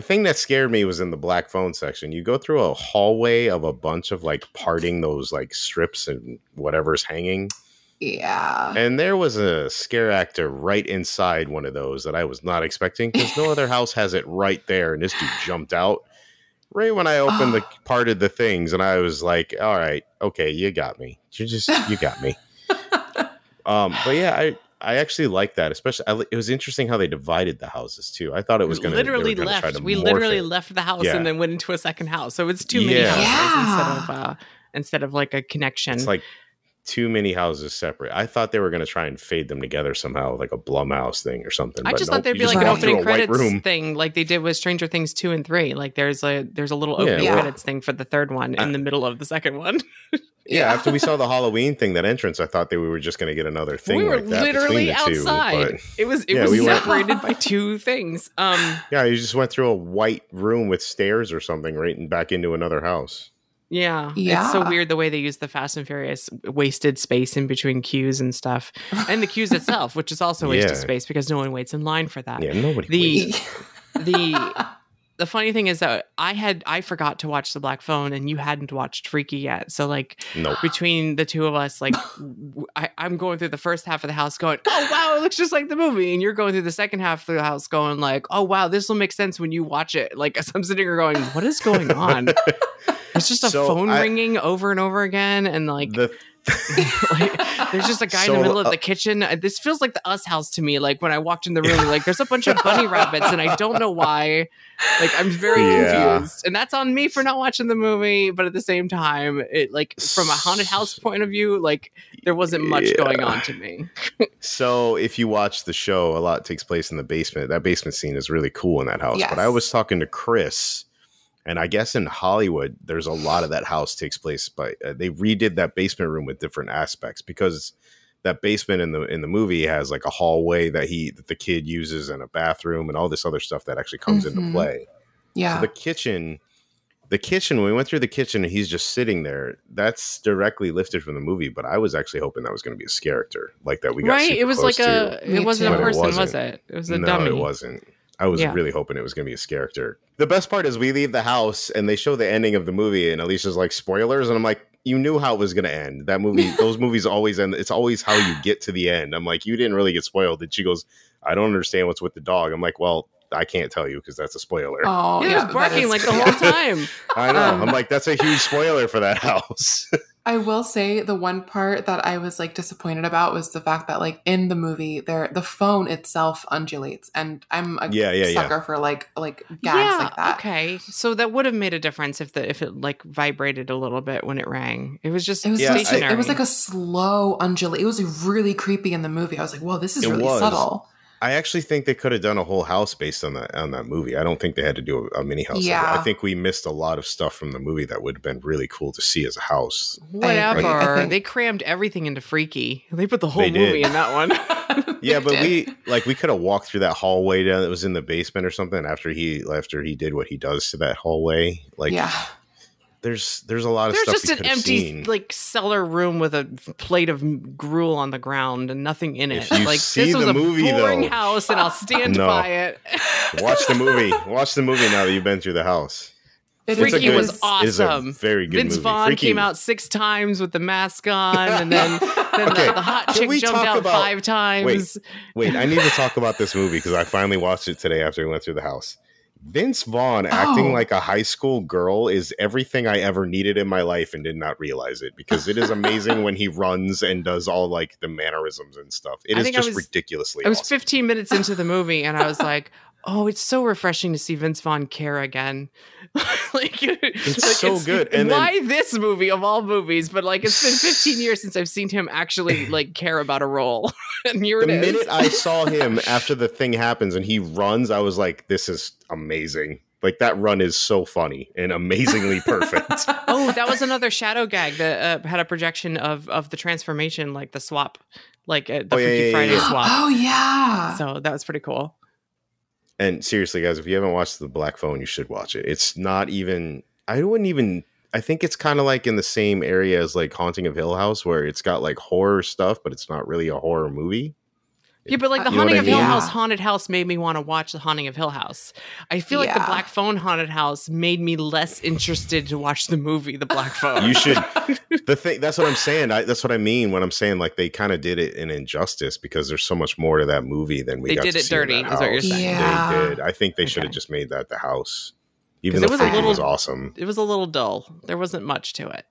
The thing that scared me was in the Black Phone section. You go through a hallway of a bunch of like parting those like strips and whatever's hanging. Yeah. And there was a scare actor right inside one of those that I was not expecting because no other house has it right there. And this dude jumped out right when I opened the part of the things. And I was like, all right, okay, you got me. You got me. But yeah, I actually like that, especially. It was interesting how they divided the houses too. I thought it was going to literally left. We literally left the house and then went into a second house. So it's too many houses instead of like a connection. It's like too many houses separate. I thought they were going to try and fade them together somehow, like a Blumhouse thing or something. I just thought there'd be like an opening credits thing, like they did with Stranger Things 2 and 3. Like there's a little opening credits thing for the third one in the middle of the second one. Yeah, after we saw the Halloween thing, that entrance, I thought that we were just going to get another thing. We were like that literally outside. It was separated by two things. Yeah, you just went through a white room with stairs or something, right, and back into another house. Yeah, it's so weird the way they use the Fast and Furious wasted space in between queues and stuff, and the queues itself, which is also wasted space because no one waits in line for that. Yeah, nobody waits. The funny thing is that I forgot to watch The Black Phone and you hadn't watched Freaky yet. So like between the two of us, like I'm going through the first half of the house going, oh, wow, it looks just like the movie. And you're going through the second half of the house going like, oh, wow, this will make sense when you watch it. Like I'm sitting here going, what is going on? It's just a phone ringing over and over again. And like, like there's just a guy in the middle of the kitchen. This feels like the Us house to me. Like when I walked in the room, like there's a bunch of bunny rabbits and I don't know why. Like I'm very confused, and that's on me for not watching the movie. But at the same time, it like from a haunted house point of view, like there wasn't much going on to me. So if you watch the show, a lot takes place in the basement. That basement scene is really cool in that house. Yes. But I was talking to Chris. And I guess in Hollywood, there's a lot of that house takes place. But they redid that basement room with different aspects because that basement in the movie has like a hallway that the kid uses and a bathroom and all this other stuff that actually comes into play. Yeah. So the kitchen, when we went through the kitchen and he's just sitting there, that's directly lifted from the movie. But I was actually hoping that was going to be a scare actor like that. We got super close to. It wasn't a person, was it? It was a dummy. No, it wasn't. I was really hoping it was going to be a scare actor. The best part is we leave the house and they show the ending of the movie and Alicia's like, spoilers. And I'm like, you knew how it was going to end. That movie, those movies always end. It's always how you get to the end. I'm like, you didn't really get spoiled. And she goes, I don't understand what's with the dog. I'm like, well, I can't tell you because that's a spoiler. Oh, yeah, it was barking like the whole time. I know. I'm like, that's a huge spoiler for that house. I will say the one part that I was like disappointed about was the fact that like in the movie the phone itself undulates, and I'm a sucker for like gags like that. Okay, so that would have made a difference if it like vibrated a little bit when it rang. It was just stationary. It was like a slow undulate. It was really creepy in the movie. I was like, whoa, this is really subtle. I actually think they could have done a whole house based on that movie. I don't think they had to do a mini house. Yeah. I think we missed a lot of stuff from the movie that would have been really cool to see as a house. Whatever. Right? They crammed everything into Freaky. They put the whole movie in that one. Yeah, but we could have walked through that hallway that was in the basement or something after he did what he does to that hallway. Like there's a lot of stuff. There's just an empty like cellar room with a plate of gruel on the ground and nothing in it. Like this was a boring house, and I'll stand by it. Watch the movie. Watch the movie now that you've been through the house. Freaky was awesome. It's a very good movie. Vince Vaughn came out 6 times with the mask on, and then the hot chick jumped out 5 times. Wait, I need to talk about this movie because I finally watched it today after we went through the house. Vince Vaughn acting like a high school girl is everything I ever needed in my life and did not realize it, because it is amazing when he runs and does all like the mannerisms and stuff. Ridiculously awesome. I was 15 minutes into the movie and I was like, oh, it's so refreshing to see Vince Vaughn care again. Like it's so good. And why this movie of all movies? But like, it's been 15 years since I've seen him actually like care about a role. And the minute I saw him after the thing happens and he runs, I was like, this is amazing. Like that run is so funny and amazingly perfect. Oh, that was another shadow gag that had a projection of the transformation, like the swap, like the Freaky Friday swap. Oh yeah. So that was pretty cool. And seriously, guys, if you haven't watched The Black Phone, you should watch it. It's not even, I think it's kind of like in the same area as like Haunting of Hill House, where it's got like horror stuff, but it's not really a horror movie. Yeah, but like the Haunting of Hill House haunted house made me want to watch the Haunting of Hill House. I feel like the Black Phone haunted house made me less interested to watch the movie The Black Phone. You should. The thing, that's what I'm saying. That's what I mean when I'm saying like they kind of did it in injustice because there's so much more to that movie than we got to see. They did it dirty, is what you're saying. Yeah. They did. I think they should have just made that the house. Even though Freaky was awesome. It was a little dull. There wasn't much to it.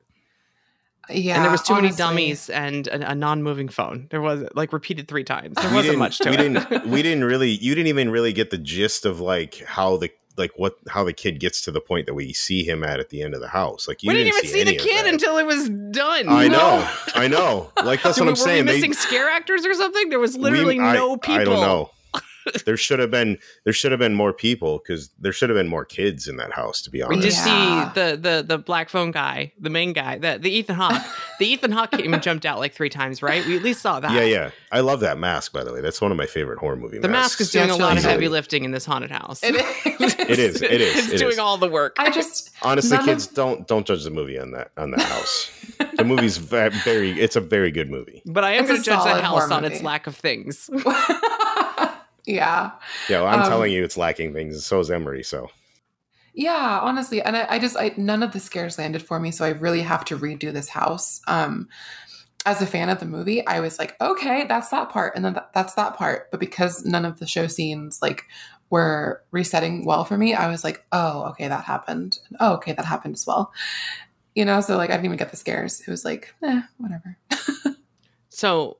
Yeah, and there was too many dummies and a non-moving phone. There was like repeated 3 times. There wasn't much to it. We didn't really. You didn't even really get the gist of like how the how the kid gets to the point that we see him at the end of the house. Like you we didn't even see the kid until it was done. I know. Like that's what I'm saying. Were we missing scare actors or something? There was literally no people. I don't know. There should have been more people because there should have been more kids in that house. To be honest, we just see the Black Phone guy, the main guy, the Ethan Hawke. The Ethan Hawke came and jumped out like 3 times, right? We at least saw that. Yeah. I love that mask, by the way. That's one of my favorite horror movie. The mask is doing a lot of heavy lifting in this haunted house. It is. It's doing all the work. I just honestly, kids, don't judge the movie on that house. The movie's very. It's a very good movie. But I am going to judge that house on its lack of things. Yeah. Well, I'm telling you, it's lacking things. And so is Emery. So. Yeah, honestly. And I just none of the scares landed for me. So I really have to redo this house. As a fan of the movie, I was like, okay, that's that part. And then that's that part. But because none of the show scenes like were resetting well for me, I was like, oh, okay, that happened. And, oh, okay, that happened as well. You know, so like I didn't even get the scares. It was like, whatever. So.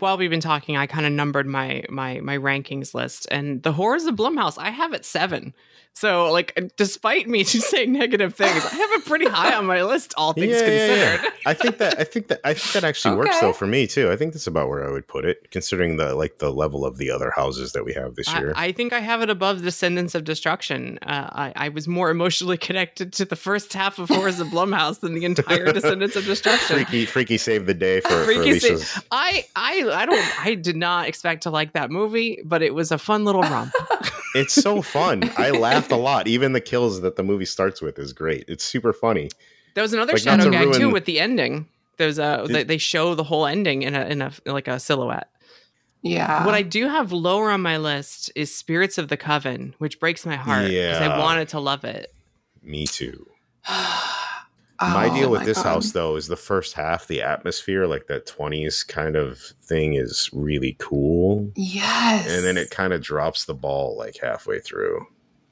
While we've been talking, I kind of numbered my rankings list, and the Horrors of Blumhouse I have at 7. So, like, despite me just saying negative things, I have it pretty high on my list. All things considered, yeah. I think that actually works though for me too. I think that's about where I would put it, considering the level of the other houses that we have this year. I think I have it above Descendants of Destruction. I was more emotionally connected to the first half of Horrors of Blumhouse than the entire Descendants of Destruction. Freaky saved the day for Alicia's. I did not expect to like that movie, but it was a fun little romp. It's so fun. I laughed a lot. Even the kills that the movie starts with is great. It's super funny. There was another shadow gag too with the ending. There's they show the whole ending in a silhouette. Yeah. What I do have lower on my list is Spirits of the Coven, which breaks my heart because I wanted to love it. Me too. My deal with this house though is the first half, the atmosphere, like that 20s kind of thing is really cool. Yes. And then it kind of drops the ball like halfway through.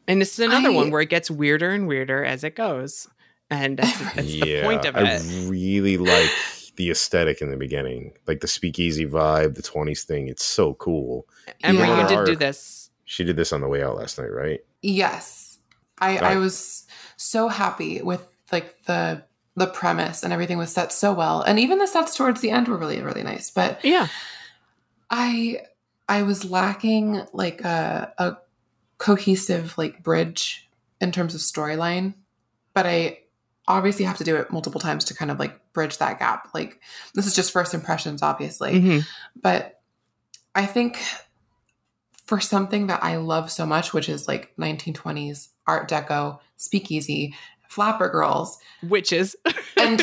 And this is another one where it gets weirder and weirder as it goes. And that's the point of it. I really like the aesthetic in the beginning. Like the speakeasy vibe, the 20s thing. It's so cool. Emery, you did do this. She did this on the way out last night, right? Yes. I was so happy with like the premise, and everything was set so well. And even the sets towards the end were really, really nice. But yeah, I was lacking like a cohesive like bridge in terms of storyline. But I obviously have to do it multiple times to kind of like bridge that gap. Like this is just first impressions, obviously. Mm-hmm. But I think for something that I love so much, which is like 1920s Art Deco, speakeasy, flapper girls, witches, and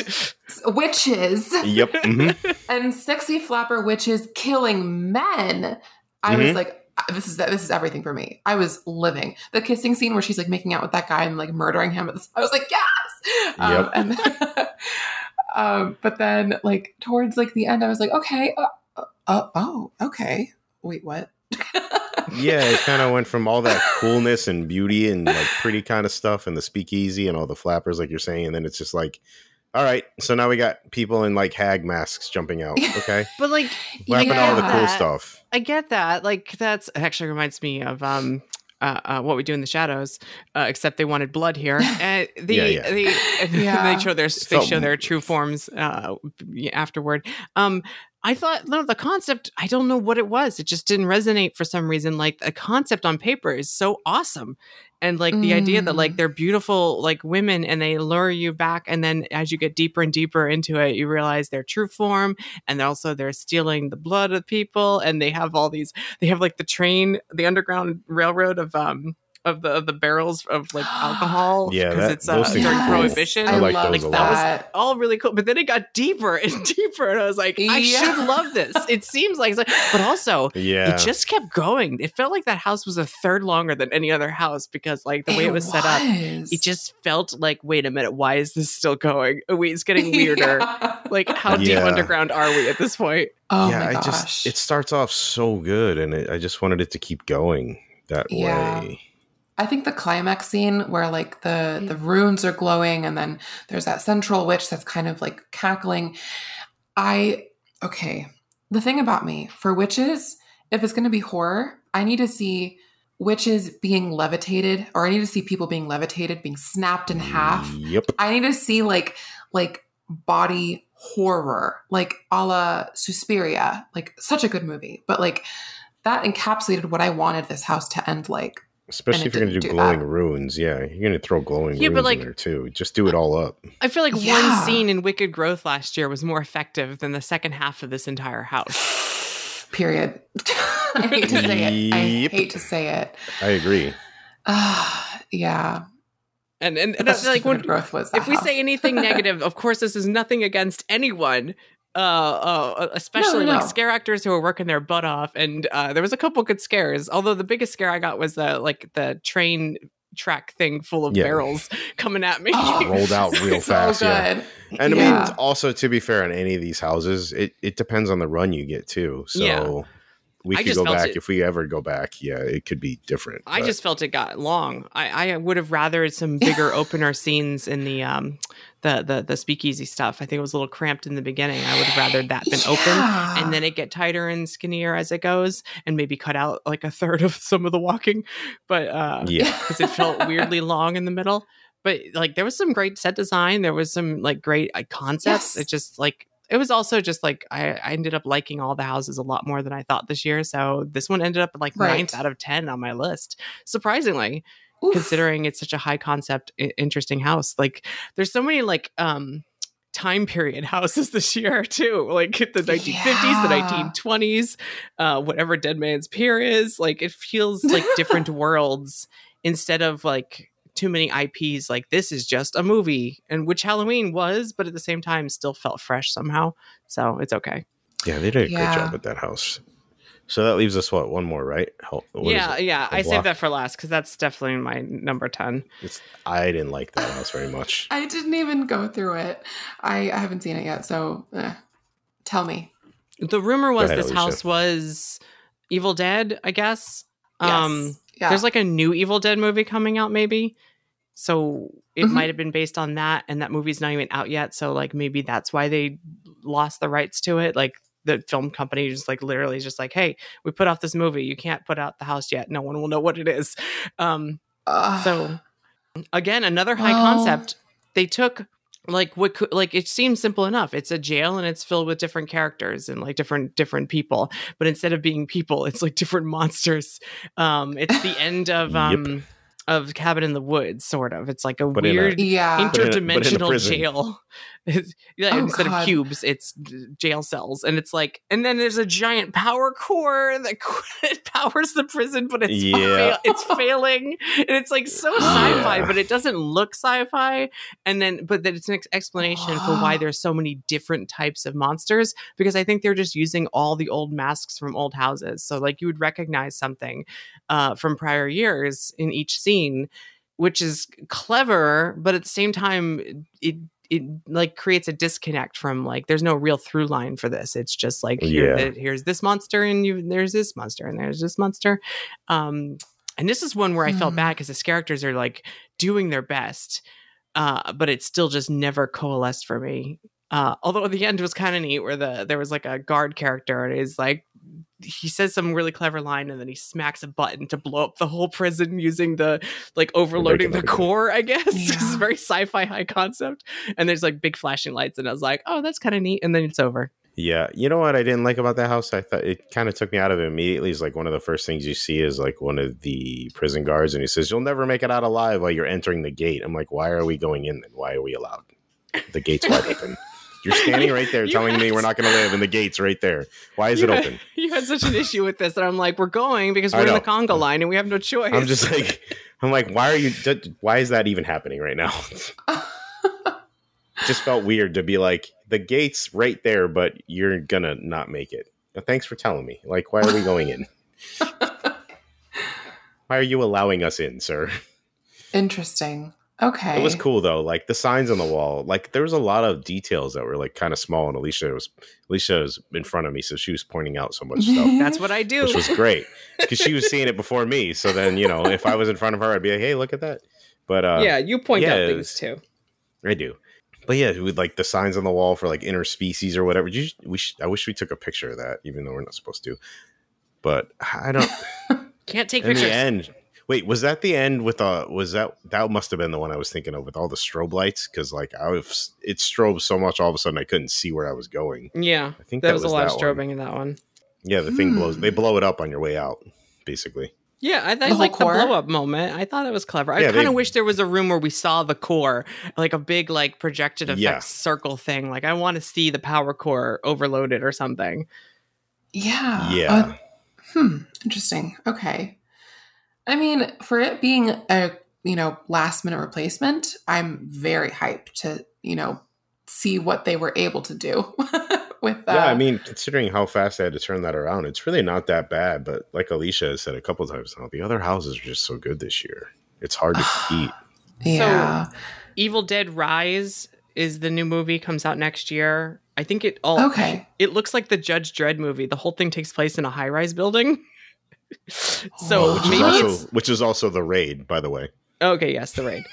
witches. Yep. Mm-hmm. And sexy flapper witches killing men. I was like, this is everything for me. I was living the kissing scene where she's like making out with that guy and like murdering him. I was like, yes. Yep. But then like towards like the end, I was like, okay. Okay. Wait, what? Yeah, it kind of went from all that coolness and beauty and like pretty kind of stuff and the speakeasy and all the flappers, like you're saying. And then it's just like, all right, so now we got people in like hag masks jumping out. Okay. But like, wrapping all the cool stuff. I get that. Like, that's actually reminds me of What We Do in the Shadows, except they wanted blood here. They show their true forms afterward. I thought, no, the concept, I don't know what it was. It just didn't resonate for some reason. Like a concept on paper is so awesome. And like the idea that like they're beautiful, like women, and they lure you back. And then as you get deeper and deeper into it, you realize their true form. And also they're stealing the blood of people. And they have like the underground railroad of of the barrels of like alcohol. Yeah, because it's during Prohibition. I like those a lot. That was all really cool. But then it got deeper and deeper, and I was like, I should love this. It seems like it's like, but also, it just kept going. It felt like that house was a third longer than any other house because like the way it was set up, it just felt like, wait a minute, why is this still going? Wait, it's getting weirder. Like, how deep underground are we at this point? Oh yeah, my gosh. It starts off so good, and I just wanted it to keep going that way. I think the climax scene where like the runes are glowing, and then there's that central witch that's kind of like cackling. The thing about me for witches, if it's going to be horror, I need to see witches being levitated, or I need to see people being levitated, being snapped in half. Yep. I need to see like body horror, like a la Suspiria, like such a good movie, but like that encapsulated what I wanted this house to end like. Especially if you're going to do glowing runes. Yeah. You're going to throw glowing runes in there too. Just do it all up. I feel like one scene in Wicked Growth last year was more effective than the second half of this entire house. Period. I hate to say it. I agree. Yeah. And that's like when Growth was if house. We say anything negative, of course, this is nothing against anyone. Especially scare actors who are working their butt off, and there was a couple good scares, although the biggest scare I got was the train track thing full of barrels coming at me. Rolled out real fast. And I mean, also, to be fair, on any of these houses it depends on the run you get too, so we could go back if we ever go back. It could be different. I just felt it got long. I would have rathered some bigger opener scenes in the speakeasy stuff. I think it was a little cramped in the beginning. I would have rather that been open, and then it get tighter and skinnier as it goes, and maybe cut out like a third of some of the walking. But because it felt weirdly long in the middle. But like there was some great set design. There was some like great concepts. Yes. It was also just like I ended up liking all the houses a lot more than I thought this year. So this one ended up like 9th out of 10 on my list, surprisingly. Oof. Considering it's such a high concept, interesting house. Like there's so many like time period houses this year too, like the 1950s, the 1920s, whatever Dead Man's Pier is. Like it feels like different worlds instead of like too many IPs. Like this is just a movie, and which Halloween was, but at the same time still felt fresh somehow. So it's okay. Yeah, they did a great job at that house. So that leaves us, one more, right? I saved that for last because that's definitely my number 10. I didn't like that house very much. I didn't even go through it. I haven't seen it yet, so tell me. The rumor was this house was Evil Dead, I guess. Yes. There's like a new Evil Dead movie coming out maybe. So it might have been based on that, and that movie's not even out yet. So like maybe that's why they lost the rights to it. Like the film company just like literally is just like, hey, we put off this movie. You can't put out the house yet. No one will know what it is. So again, another high concept. They took like it seems simple enough. It's a jail and it's filled with different characters and like different people. But instead of being people, it's like different monsters. It's the end of of Cabin in the Woods, sort of. It's like a weird interdimensional jail. Instead of cubes, it's jail cells. And it's like, and then there's a giant power core that powers the prison, but it's failing. And it's like so sci-fi, but it doesn't look sci-fi. And then, but that it's an explanation for why there's so many different types of monsters, because I think they're just using all the old masks from old houses. So like you would recognize something from prior years in each scene, which is clever, but at the same time it like creates a disconnect from like there's no real through line for this. It's just like here's this monster, and there's this monster, and there's this monster. And this is one where I felt bad because the characters are like doing their best, but it still just never coalesced for me. Although at the end was kind of neat where there was like a guard character, and it's like he says some really clever line, and then he smacks a button to blow up the whole prison using the like overloading the core, I guess. It's very sci-fi high concept, and there's like big flashing lights, and I was like, oh, that's kind of neat, and then it's over. Yeah, you know what I didn't like about that house? I thought it kind of took me out of it immediately. It's like one of the first things you see is like one of the prison guards, and he says, "You'll never make it out alive" while you're entering the gate. I'm like, why are we going in then? Why are we allowed? The gate's wide open. You're standing right there telling me we're not going to live, and the gate's right there. Why is it open? You had such an issue with this that I'm like, we're going because we're in the conga line and we have no choice. I'm just like, why are you? Why is that even happening right now? Just felt weird to be like, the gate's right there, but you're going to not make it. But thanks for telling me. Like, why are we going in? Why are you allowing us in, sir? Interesting. Okay. It was cool though. Like the signs on the wall, like there was a lot of details that were like kind of small, and Alicia was in front of me, so she was pointing out so much stuff. That's what I do. Which was great because she was seeing it before me. So then, you know, if I was in front of her, I'd be like, hey, look at that. But yeah, you point out things too. I do. But yeah, with like the signs on the wall for like interspecies or whatever. I wish we took a picture of that, even though we're not supposed to. But I don't can't take pictures. In the end, wait, was that the end with that must have been the one I was thinking of with all the strobe lights? Because like it strobed so much, all of a sudden I couldn't see where I was going. Yeah, I think that was a lot of strobing in that one. Yeah, the thing blows. They blow it up on your way out, basically. Yeah, I thought like core? The blow up moment. I thought it was clever. I kind of wish there was a room where we saw the core, like a big like projected effects circle thing. Like I want to see the power core overloaded or something. Yeah. Yeah. Interesting. Okay. I mean, for it being a, you know, last minute replacement, I'm very hyped to, you know, see what they were able to do with that. Yeah, I mean, considering how fast they had to turn that around, it's really not that bad. But like Alicia has said a couple of times now, the other houses are just so good this year. It's hard to compete. Yeah. So, Evil Dead Rise is the new movie, comes out next year. I think it looks like the Judge Dredd movie. The whole thing takes place in a high-rise building. So which is also The Raid, by the way. Okay, yes, The Raid.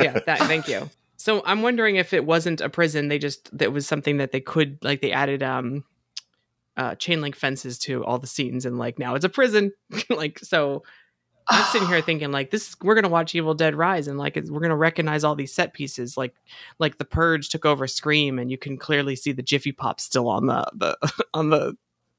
Yeah, thank you. So I'm wondering if it wasn't a prison, that was something that they could, like they added chain link fences to all the scenes, and like now it's a prison. Like, so I'm sitting here thinking like we're going to watch Evil Dead Rise, and like we're going to recognize all these set pieces, like The Purge took over Scream, and you can clearly see the Jiffy Pop still on the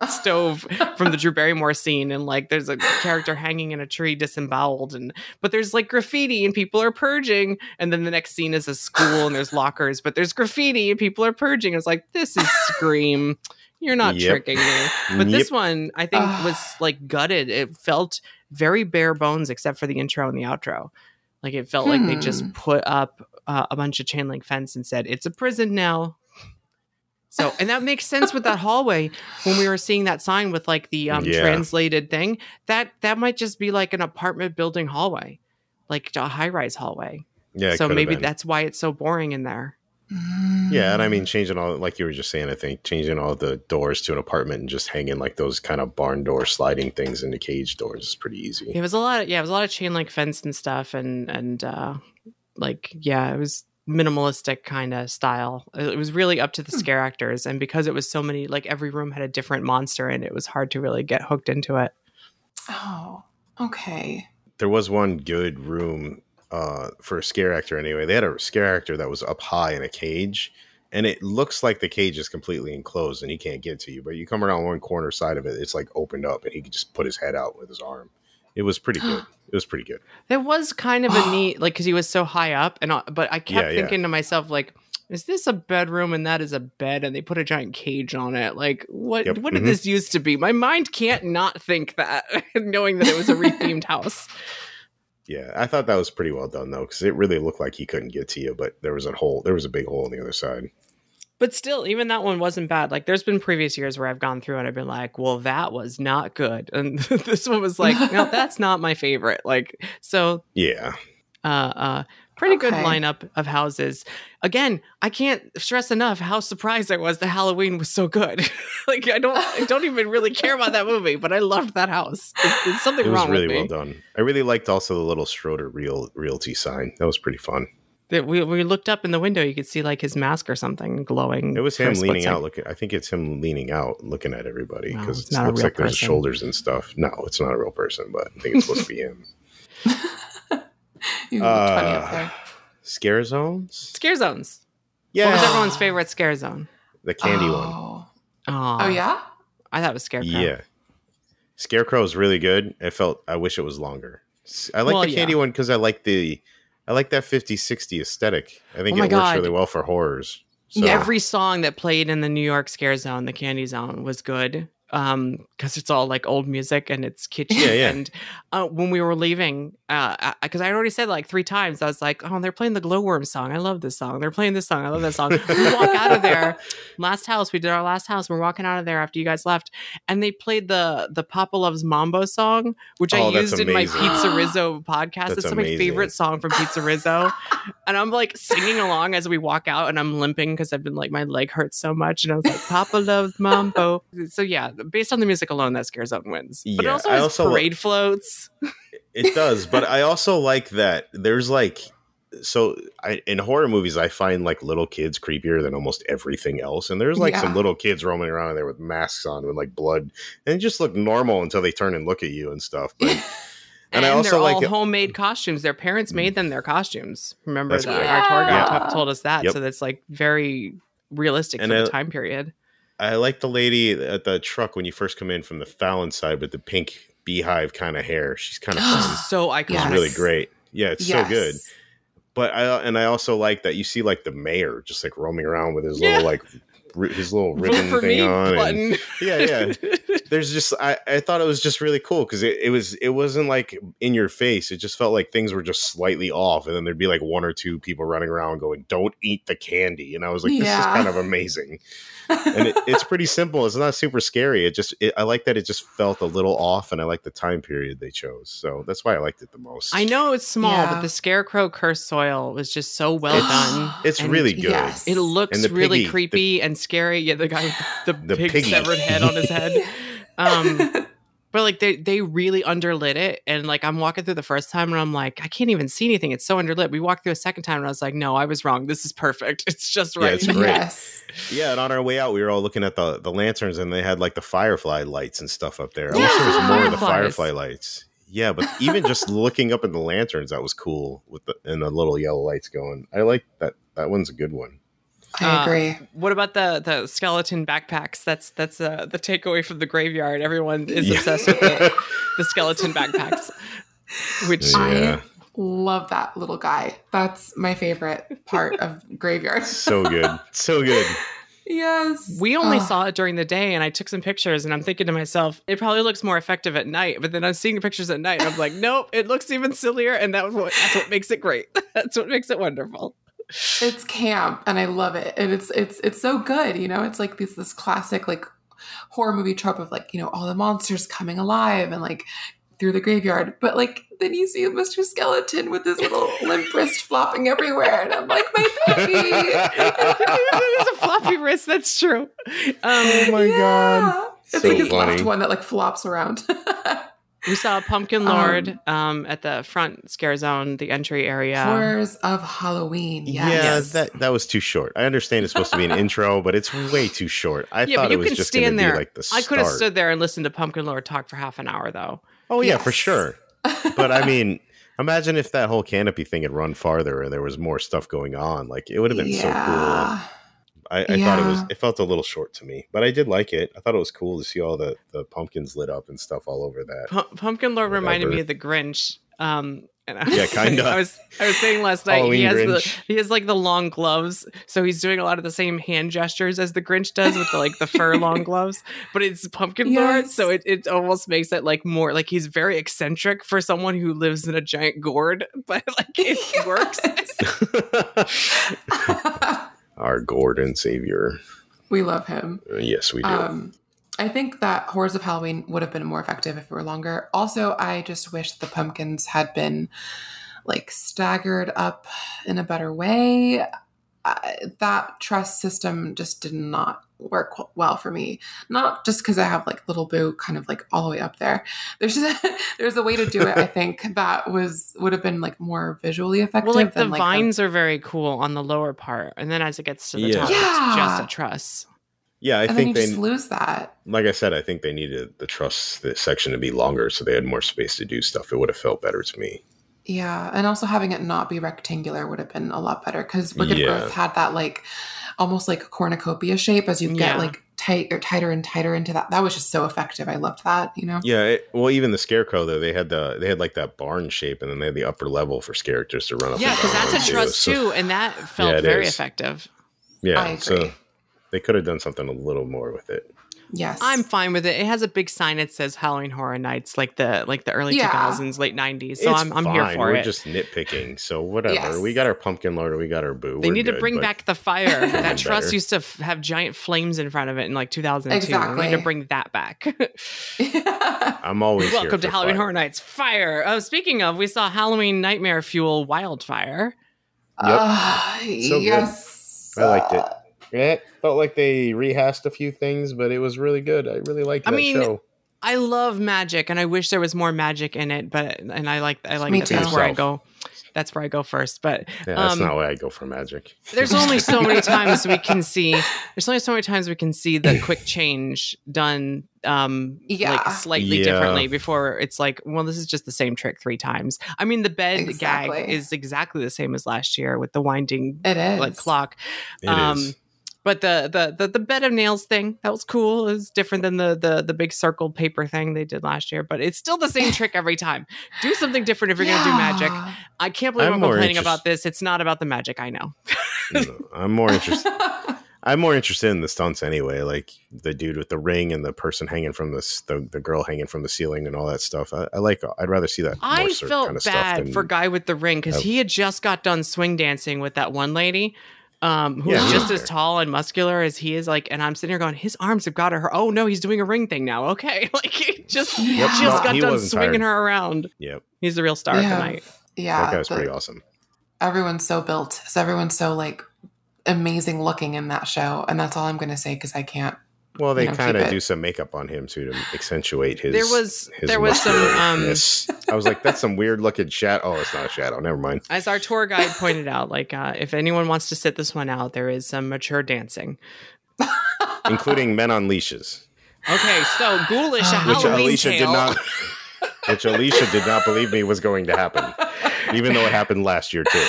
stove from the Drew Barrymore scene, and like there's a character hanging in a tree disemboweled, but there's like graffiti and people are purging, and then the next scene is a school and there's lockers, but there's graffiti and people are purging. It's like, this is Scream. You're not tricking me. But this one I think was like gutted. It felt very bare bones except for the intro and the outro. Like it felt like they just put up a bunch of chain link fence and said it's a prison now. So, and that makes sense with that hallway when we were seeing that sign with like the translated thing. That might just be like an apartment building hallway, like a high-rise hallway. Yeah. So maybe that's why it's so boring in there. Yeah, and I mean, changing all, like you were just saying, I think changing all the doors to an apartment and just hanging like those kind of barn door sliding things into cage doors is pretty easy. It was a lot of chain link fence and stuff, and it was minimalistic kind of style. It was really up to the scare actors, and because it was so many, like every room had a different monster, and it was hard to really get hooked into it. Oh, okay. There was one good room for a scare actor anyway. They had a scare actor that was up high in a cage, and it looks like the cage is completely enclosed and he can't get to you, but you come around one corner side of it, it's like opened up and he could just put his head out with his arm. It was pretty good. It was pretty good. It was kind of a neat, like, because he was so high up, but I kept thinking to myself, like, is this a bedroom and that is a bed, and they put a giant cage on it? Like, what did this used to be? My mind can't not think that, knowing that it was a rethemed house. Yeah, I thought that was pretty well done though, because it really looked like he couldn't get to you, but there was a big hole on the other side. But still, even that one wasn't bad. Like, there's been previous years where I've gone through and I've been like, well, that was not good. And this one was like, no, that's not my favorite. Like, so. Yeah. Pretty good lineup of houses. Again, I can't stress enough how surprised I was that Halloween was so good. Like, I don't even really care about that movie, but I loved that house. There's something wrong with me. It was really well done. I really liked also the little Schroeder Realty sign. That was pretty fun. We looked up in the window, you could see like his mask or something glowing. It was him leaning out. I think it's him leaning out, looking at everybody, because it looks like there's shoulders and stuff. No, it's not a real person, but I think it's supposed to be him. You looked funny up there. Scare zones? Scare zones. Yeah. What was everyone's favorite scare zone? The candy one. Oh, yeah? I thought it was Scarecrow. Yeah. Scarecrow is really good. I wish it was longer. I like the candy one because I like that 50-60 aesthetic. I think it works really well for horrors. So. Every song that played in the New York Scare Zone, the Candy Zone, was good. Because it's all like old music and it's kitschy. Yeah, yeah. And when we were leaving, because I already said like 3 times, I was like, oh, they're playing the Glowworm song. I love this song. They're playing this song. I love this song. We walk out of there. Last house. We did our last house. We're walking out of there after you guys left. And they played the Papa Loves Mambo song, which I used in my Pizza Rizzo podcast. That's amazing. My favorite song from Pizza Rizzo. And I'm like singing along as we walk out and I'm limping because I've been like, my leg hurts so much. And I was like, Papa Loves Mambo. So yeah. Based on the music alone, that Scare Zone wins. But yeah, it also has parade floats. It does. But I also like that there's like... So in horror movies, I find like little kids creepier than almost everything else. And there's like some little kids roaming around in there with masks on with like blood. And they just look normal until they turn and look at you and stuff. But... And I also they're all like homemade costumes. Their parents made them their costumes. Remember that? Great. Our tour guide told us that. Yep. So that's like very realistic and for the time period. I like the lady at the truck when you first come in from the Fallon side with the pink beehive kind of hair. She's kind of fun. So iconic. It's really great. Yeah, it's so good. But I also like that you see like the mayor just like roaming around with his little like his little ribbon thing on. And, There's just I thought it was just really cool because it wasn't like in your face. It just felt like things were just slightly off, and then there'd be like 1 or 2 people running around going, "Don't eat the candy," and I was like, "This is kind of amazing." And it's pretty simple. It's not super scary. I like that it just felt a little off, and I like the time period they chose. So that's why I liked it the most. I know it's small, but the Scarecrow Cursed Soil was just so well done. It's really good. Yes. It looks really creepy and scary. Yeah, the guy with the pig severed head on his head. But like they really underlit it, and like I'm walking through the first time and I'm like, I can't even see anything, it's so underlit. We walked through a second time and I was like, no, I was wrong, this is perfect, it's just right. It's great. And on our way out we were all looking at the lanterns, and they had like the firefly lights and stuff up there. I wish there was more of the firefly lights. Yeah, but even just looking up at the lanterns, that was cool with the little yellow lights going. I like that one's a good one. I agree. What about the skeleton backpacks? That's the takeaway from the graveyard. Everyone is obsessed with the skeleton backpacks. Which I love that little guy. That's my favorite part of graveyard. So good. So good. Yes. We only saw it during the day, and I took some pictures, and I'm thinking to myself, it probably looks more effective at night. But then I'm seeing the pictures at night, and I'm like, nope, it looks even sillier. And that's what makes it great. That's what makes it wonderful. It's camp, and I love it, and it's so good. You know, it's like this classic like horror movie trope of like, you know, all the monsters coming alive and like through the graveyard, but like then you see Mr. Skeleton with his little limp wrist flopping everywhere, and I'm like, my baby, it's a floppy wrist. That's true. Oh my god, it's so like his funny. Left one that like flops around. We saw Pumpkin Lord at the front Scare Zone, the entry area. Horrors of Halloween. Yes. Yeah, that was too short. I understand it's supposed to be an intro, but it's way too short. I thought it was just going to be like the start. I could have stood there and listened to Pumpkin Lord talk for half an hour, though. Oh, yeah, for sure. But I mean, imagine if that whole canopy thing had run farther and there was more stuff going on. Like, it would have been so cool. I thought it felt a little short to me, but I did like it. I thought it was cool to see all the pumpkins lit up and stuff all over that. Pumpkin Lord reminded me of the Grinch. Kind of. I was saying last night, Halloween he has like the long gloves, so he's doing a lot of the same hand gestures as the Grinch does with the fur long gloves. But it's Pumpkin Lord, so it almost makes it like more like he's very eccentric for someone who lives in a giant gourd, but like it works. Our Gordon Savior. We love him. Yes, we do. I think that Horrors of Halloween would have been more effective if it were longer. Also, I just wish the pumpkins had been like staggered up in a better way. That trust system just did not work well for me. Not just because I have like Little Boo kind of like all the way up there. There's just there's a way to do it, I think, that would have been like more visually effective. Well, like the vines are very cool on the lower part, and then as it gets to the top, it's just a truss. Yeah, I think they just lose that. Like I said, I think they needed the truss section to be longer, so they had more space to do stuff. It would have felt better to me. Yeah, and also having it not be rectangular would have been a lot better, because Wicked Growth had that like almost like cornucopia shape as you get like tighter and tighter into that. That was just so effective. I loved that, you know. Yeah, well, even the Scarecrow though, they had like that barn shape, and then they had the upper level for characters to run up. Yeah, because that's a truss too, and that felt very effective. Yeah, I agree. So they could have done something a little more with it. Yes, I'm fine with it. It has a big sign that says Halloween Horror Nights, like the early 2000s, late 90s. So I'm here for it. We're just nitpicking. So whatever. Yes. We got our Pumpkin Lord and we got our Boo. They need to bring back the fire. That truss used to have giant flames in front of it in like 2002. Exactly. We need to bring that back. I'm always welcome here to Halloween Horror Nights. Fire. Oh, speaking of, we saw Halloween Nightmare Fuel Wildfire. Yep. So yes. Good. I liked it. It felt like they rehashed a few things, but it was really good. I really liked that show. I love magic, and I wish there was more magic in it. But I like that. That's where I go. That's where I go first. But yeah, that's not why I go for magic. There's only so many times we can see. There's only so many times we can see the quick change done. Slightly differently before it's like, well, this is just the same trick three times. I mean, the bed gag is exactly the same as last year with the winding clock. It is. But the bed of nails thing, that was cool. It was different than the big circled paper thing they did last year. But it's still the same trick every time. Do something different if you're going to do magic. I can't believe I'm complaining about this. It's not about the magic, I know. No, I'm more interested in the stunts anyway. Like the dude with the ring and the person hanging from the girl hanging from the ceiling and all that stuff. I'd rather see that. I felt kind of bad for guy with the ring because he had just got done swing dancing with that one lady. Who's just as tall and muscular as he is, like, and I'm sitting here going, his arms have got her. Oh no, he's doing a ring thing now. Okay, like he just got done swinging her around. Yep, he's the real star of the night. Yeah, that guy was pretty awesome. Everyone's so built. So everyone's so like amazing looking in that show, and that's all I'm going to say because I can't. Well, they kind of do some makeup on him too to accentuate his. There was some. I was like, that's some weird looking shadow. Oh, it's not a shadow. Never mind. As our tour guide pointed out, like if anyone wants to sit this one out, there is some mature dancing, including men on leashes. Okay, so Ghoulish Halloween Tale. Which Alicia did not believe me was going to happen, even though it happened last year too.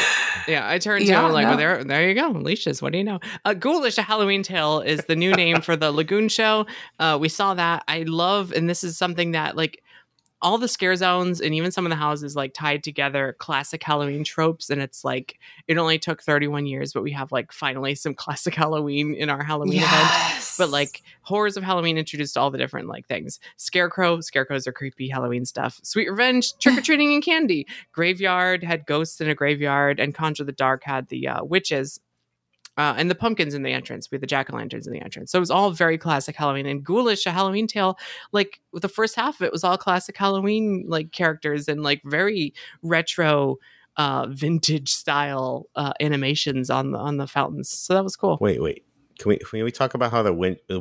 Yeah, I turned to him like, well, there you go, leashes. What do you know? Ghoulish, a Halloween Tale is the new name for the Lagoon show. We saw that. I love, and this is something that like all the scare zones and even some of the houses like tied together classic Halloween tropes. And it's like, it only took 31 years, but we have like finally some classic Halloween in our Halloween event. But like Horrors of Halloween introduced all the different like things. Scarecrows are creepy Halloween stuff. Sweet Revenge, trick-or-treating and candy. Graveyard had ghosts in a graveyard, and Conjure the Dark had the witches. And the pumpkins in the entrance. We had the jack-o'-lanterns in the entrance. So it was all very classic Halloween. And Ghoulish, a Halloween Tale, like the first half of it was all classic Halloween like characters and like very retro vintage style animations on the fountains. So that was cool. Wait. Can we talk about how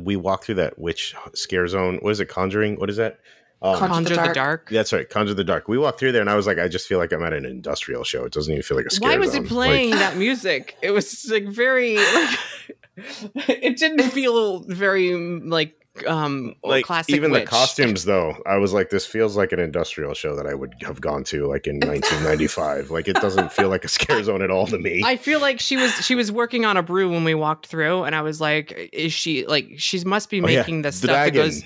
we walked through that witch scare zone? What is it? Conjuring? What is that? Conjure the Dark. That's right. Conjure the Dark. We walked through there and I was like, I just feel like I'm at an industrial show. It doesn't even feel like a scare zone. Why was it playing that music? It was like very, like, it didn't feel very like classic even witch. The costumes though. I was like, this feels like an industrial show that I would have gone to like in 1995. Like it doesn't feel like a scare zone at all to me. I feel like she was working on a brew when we walked through and I was like, is she like, she must be making this stuff that goes...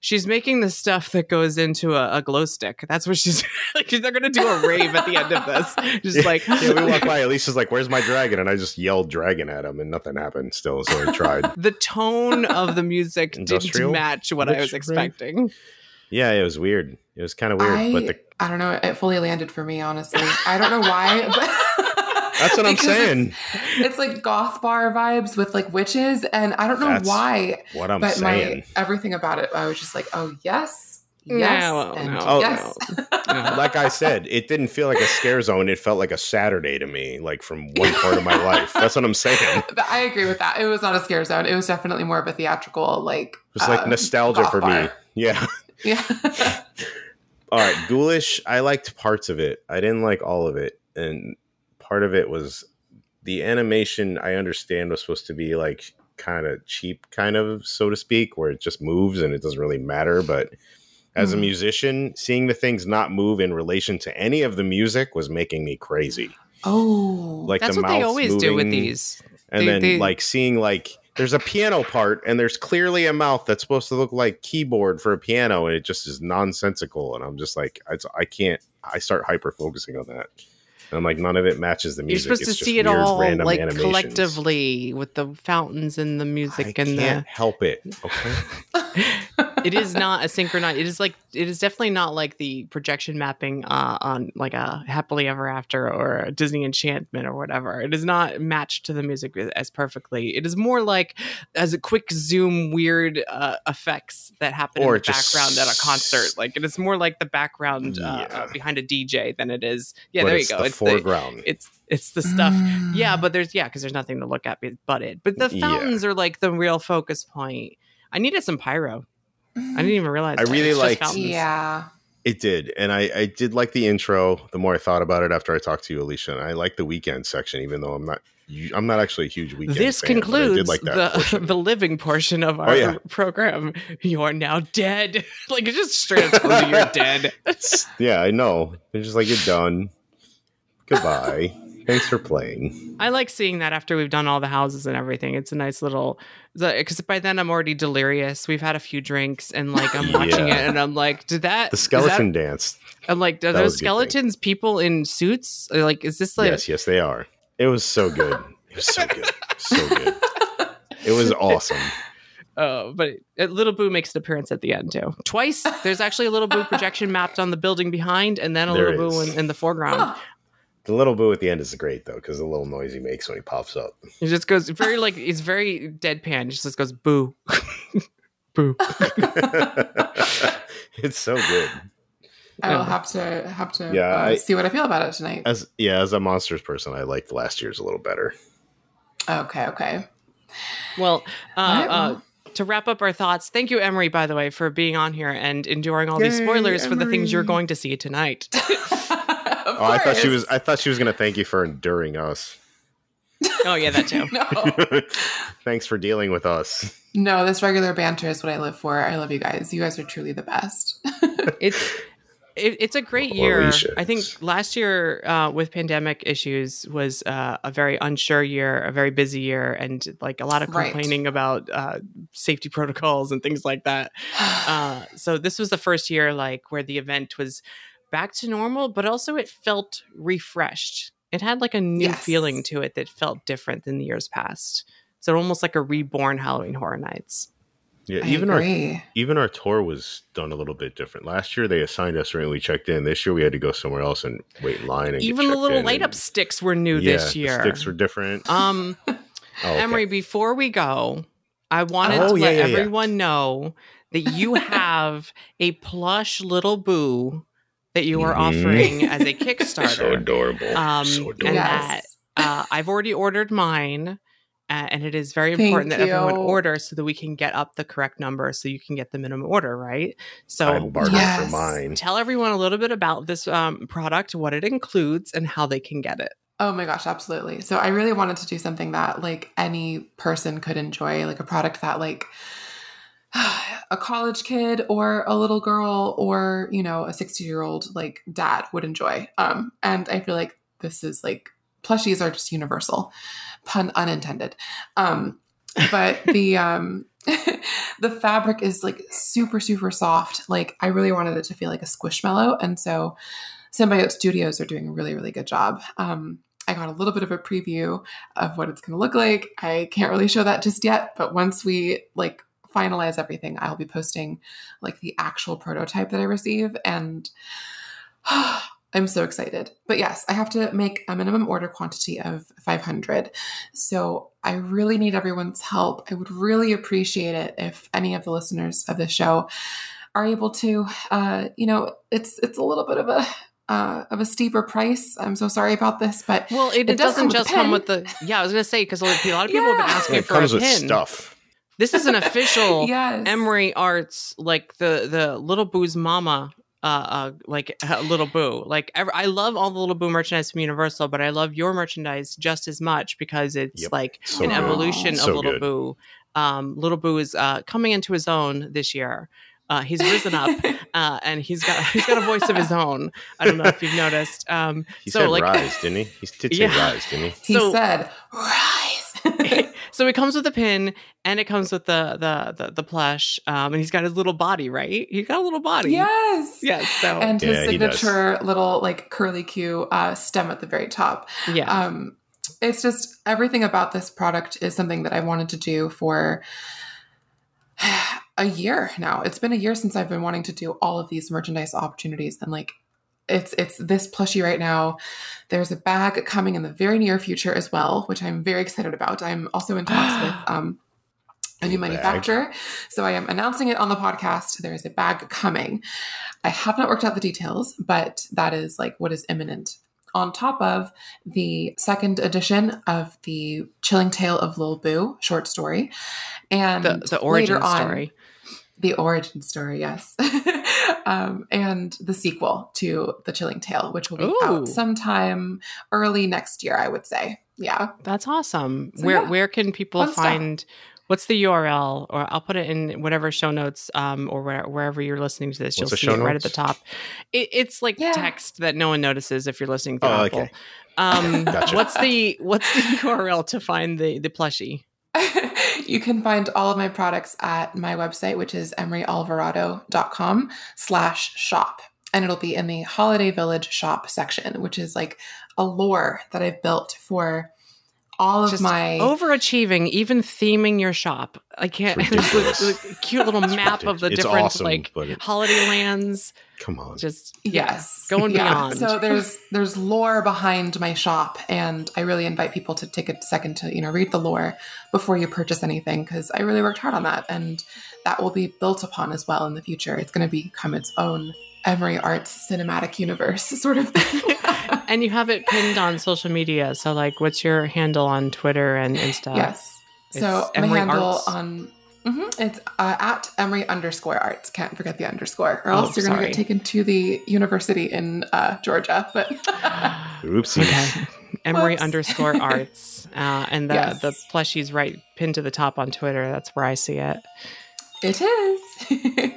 She's making the stuff that goes into a glow stick. That's what she's like. They're going to do a rave at the end of this. Just like. Yeah, we walk by. Alicia's like, where's my dragon? And I just yelled dragon at him and nothing happened still. So I tried. The tone of the music didn't match what I was expecting. Rave? Yeah, it was weird. It was kind of weird. I don't know. It fully landed for me, honestly. I don't know why. That's what I'm saying. It's like goth bar vibes with like witches, and I don't know why. What I'm saying. Everything about it, I was just like, oh yes. No. Like I said, it didn't feel like a scare zone. It felt like a Saturday to me, like from one part of my life. That's what I'm saying. But I agree with that. It was not a scare zone. It was definitely more of a theatrical, like it was like nostalgia for me. Yeah. Yeah. All right, Ghoulish. I liked parts of it. I didn't like all of it, and. Part of it was the animation, I understand, was supposed to be like kind of cheap, kind of, so to speak, where it just moves and it doesn't really matter. But as a musician, seeing the things not move in relation to any of the music was making me crazy. Oh, like that's what they always do with these. And then like seeing like there's a piano part and there's clearly a mouth that's supposed to look like keyboard for a piano. And it just is nonsensical. And I'm just like, I can't, I start hyper focusing on that. And I'm like, none of it matches the music. You're supposed to see it all like animations. Collectively with the fountains and the music. I can't help it. Okay. It is not a synchronized. It is definitely not like the projection mapping on like a Happily Ever After or a Disney Enchantment or whatever. It is not matched to the music as perfectly. It is more like as a quick zoom, weird effects that happen or in the background at a concert. Like it is more like the background behind a DJ than it is. Yeah, but there you go. It's the foreground. It's the stuff. Yeah, but there's because there's nothing to look at but it. But the fountains are like the real focus point. I needed some pyro. I didn't even realize. It did. And I did like the intro. The more I thought about it after I talked to you, Alicia, and I like the Weeknd section, even though I'm not actually a huge Weeknd fan. This concludes the living portion of our program. You are now dead. Like, it's just straight up tells you you're dead. Yeah, I know. It's just like, you're done. Goodbye. Thanks for playing. I like seeing that after we've done all the houses and everything. It's a nice little, because by then I'm already delirious. We've had a few drinks and like I'm watching it and I'm like, the skeleton dance. I'm like, are those skeletons people in suits? Like, is this like? Yes, they are. It was so good. It was so good. So good. It was awesome. Oh, but Little Boo makes an appearance at the end, too. Twice. There's actually a Little Boo projection mapped on the building behind and then Little Boo in the foreground. Huh. The Little Boo at the end is great, though, because the little noise he makes when he pops up. He just goes very, like, it's very deadpan. He just goes, boo. Boo. It's so good. I will have to see what I feel about it tonight. As a Monsters person, I liked last year's a little better. Okay. Well, to wrap up our thoughts, thank you, Emery, by the way, for being on here and enduring all these spoilers for the things you're going to see tonight. Oh, I thought she was going to thank you for enduring us. Oh yeah, that too. No. Thanks for dealing with us. No, this regular banter is what I live for. I love you guys. You guys are truly the best. It's a great year. Alicia. I think last year with pandemic issues was a very unsure year, a very busy year, and like a lot of complaining about safety protocols and things like that. So this was the first year like where the event was back to normal, but also it felt refreshed. It had like a new feeling to it that felt different than the years past. So almost like a reborn Halloween Horror Nights. Yeah, even our tour was done a little bit different. Last year they assigned us when we checked in. This year we had to go somewhere else and wait in line. And even the little light up sticks were new this year. The sticks were different. Emery, before we go, I wanted to let everyone know that you have a plush Little Boo that you are offering as a Kickstarter. So adorable. So adorable. And that I've already ordered mine. And it is very important that everyone order so that we can get up the correct number so you can get the minimum order, right? So I'm bargaining for mine. Tell everyone a little bit about this product, what it includes, and how they can get it. Oh my gosh, absolutely. So I really wanted to do something that like any person could enjoy, like a product that like a college kid or a little girl or, you know, a 60-year-old like dad would enjoy. And I feel like this is like plushies are just universal, pun unintended. But the the fabric is like super, super soft. Like I really wanted it to feel like a squishmallow. And so Symbiote Studios are doing a really, really good job. I got a little bit of a preview of what it's going to look like. I can't really show that just yet, but once we like finalize everything, I'll be posting like the actual prototype that I receive, and I'm so excited. But yes, I have to make a minimum order quantity of 500. So I really need everyone's help. I would really appreciate it if any of the listeners of the show are able to, you know, it's a little bit of a steeper price. I'm so sorry about this, but well, it doesn't just come with the, I was going to say, because a lot of people have been asking it for comes a with pin. Stuff. This is an official Emery Arts, like the Little Boo's mama, like Little Boo. Like I love all the Little Boo merchandise from Universal, but I love your merchandise just as much because it's like so an evolution of Little Boo. Little Boo is coming into his own this year. He's risen up, and he's got a voice of his own. I don't know if you've noticed. He said like, rise, didn't he? He did say rise, didn't he? He said rise. So it comes with a pin and it comes with the plush. And he's got his little body, right? He got a little body. Yes. Yes. So. And his signature little like curlicue stem at the very top. Yeah. It's just everything about this product is something that I wanted to do for a year now. It's been a year since I've been wanting to do all of these merchandise opportunities, and like it's this plushie right now. There's a bag coming in the very near future as well, which I'm very excited about. I'm also in talks with a new manufacturer. So I am announcing it on the podcast. There is a bag coming. I have not worked out the details, but that is like what is imminent. On top of the second edition of the Chilling Tale of Little Boo short story, and the origin story, yes, and the sequel to the Chilling Tale, which will be out sometime early next year, I would say. Yeah, that's awesome. So where can people find? What's the URL? Or I'll put it in whatever show notes or wherever you're listening to this. What's you'll see it right at the top. It's like text that no one notices if you're listening to Apple. Okay. Gotcha. What's the URL to find the plushie? You can find all of my products at my website, which is emeryalvarado.com/shop. And it'll be in the Holiday Village shop section, which is like a lore that I've built for all of my overachieving, even theming your shop. I can't. It's cute little map of the different like holiday lands. Come on, just going beyond. So there's lore behind my shop, and I really invite people to take a second to read the lore before you purchase anything, because I really worked hard on that, and that will be built upon as well in the future. It's going to become its own Emery Arts cinematic universe sort of thing. And you have it pinned on social media. So like, what's your handle on Twitter and stuff? Yes. So my handle on, it's at Emery_arts. Can't forget the underscore, or else you're going to get taken to the university in Georgia. But oopsie. Okay. Emery_arts. And the plushie's right pinned to the top on Twitter. That's where I see it. It is.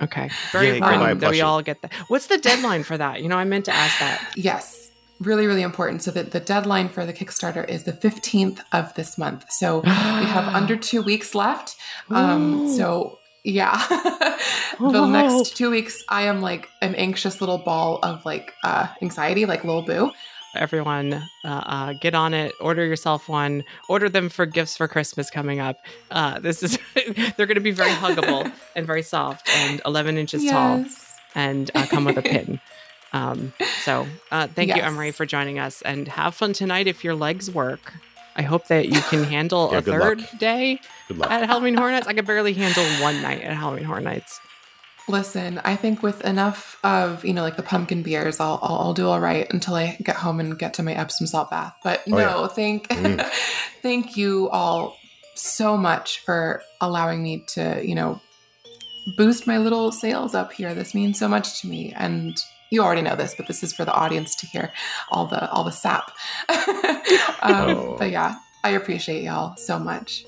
Okay. Very important that we all get that. What's the deadline for that? I meant to ask that. Yes. Really, really important. So that the deadline for the Kickstarter is the 15th of this month. So we have under 2 weeks left. The next 2 weeks, I am like an anxious little ball of like anxiety, like Lil Boo. Everyone, get on it. Order yourself one. Order them for gifts for Christmas coming up. They're going to be very huggable and very soft and 11 inches tall and come with a pin. Thank you, Emery, for joining us, and have fun tonight if your legs work. I hope that you can handle a third day at Halloween Horror Nights. I could barely handle one night at Halloween Horror Nights. Listen, I think with enough of, the pumpkin beers, I'll do all right until I get home and get to my Epsom salt bath. But thank you all so much for allowing me to, boost my little sales up here. This means so much to me, and you already know this, but this is for the audience to hear all the sap. But I appreciate y'all so much.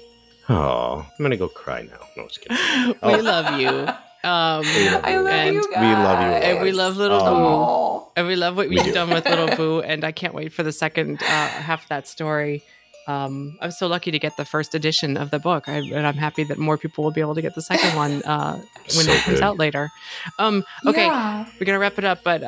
Oh, I'm gonna go cry now. No, just kidding. Oh. We love you. I love you guys. We love you, and we love Little Boo, and we love what we've done with Little Boo. And I can't wait for the second half of that story. I was so lucky to get the first edition of the book, and I'm happy that more people will be able to get the second one when it comes out later. We're going to wrap it up, but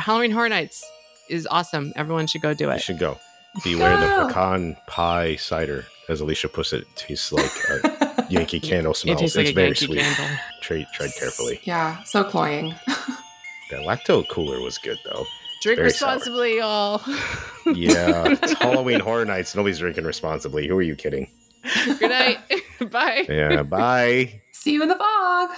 Halloween Horror Nights is awesome. Everyone should go do it. You should go. Beware the pecan pie cider, as Alicia puts it. It tastes like a Yankee Candle smell. It tastes like a Yankee Candle. Tread carefully. Yeah, so cloying. That lacto cooler was good, though. Drink responsibly, y'all. Yeah, it's Halloween Horror Nights. Nobody's drinking responsibly. Who are you kidding? Good night. Bye. Yeah, bye. See you in the fog.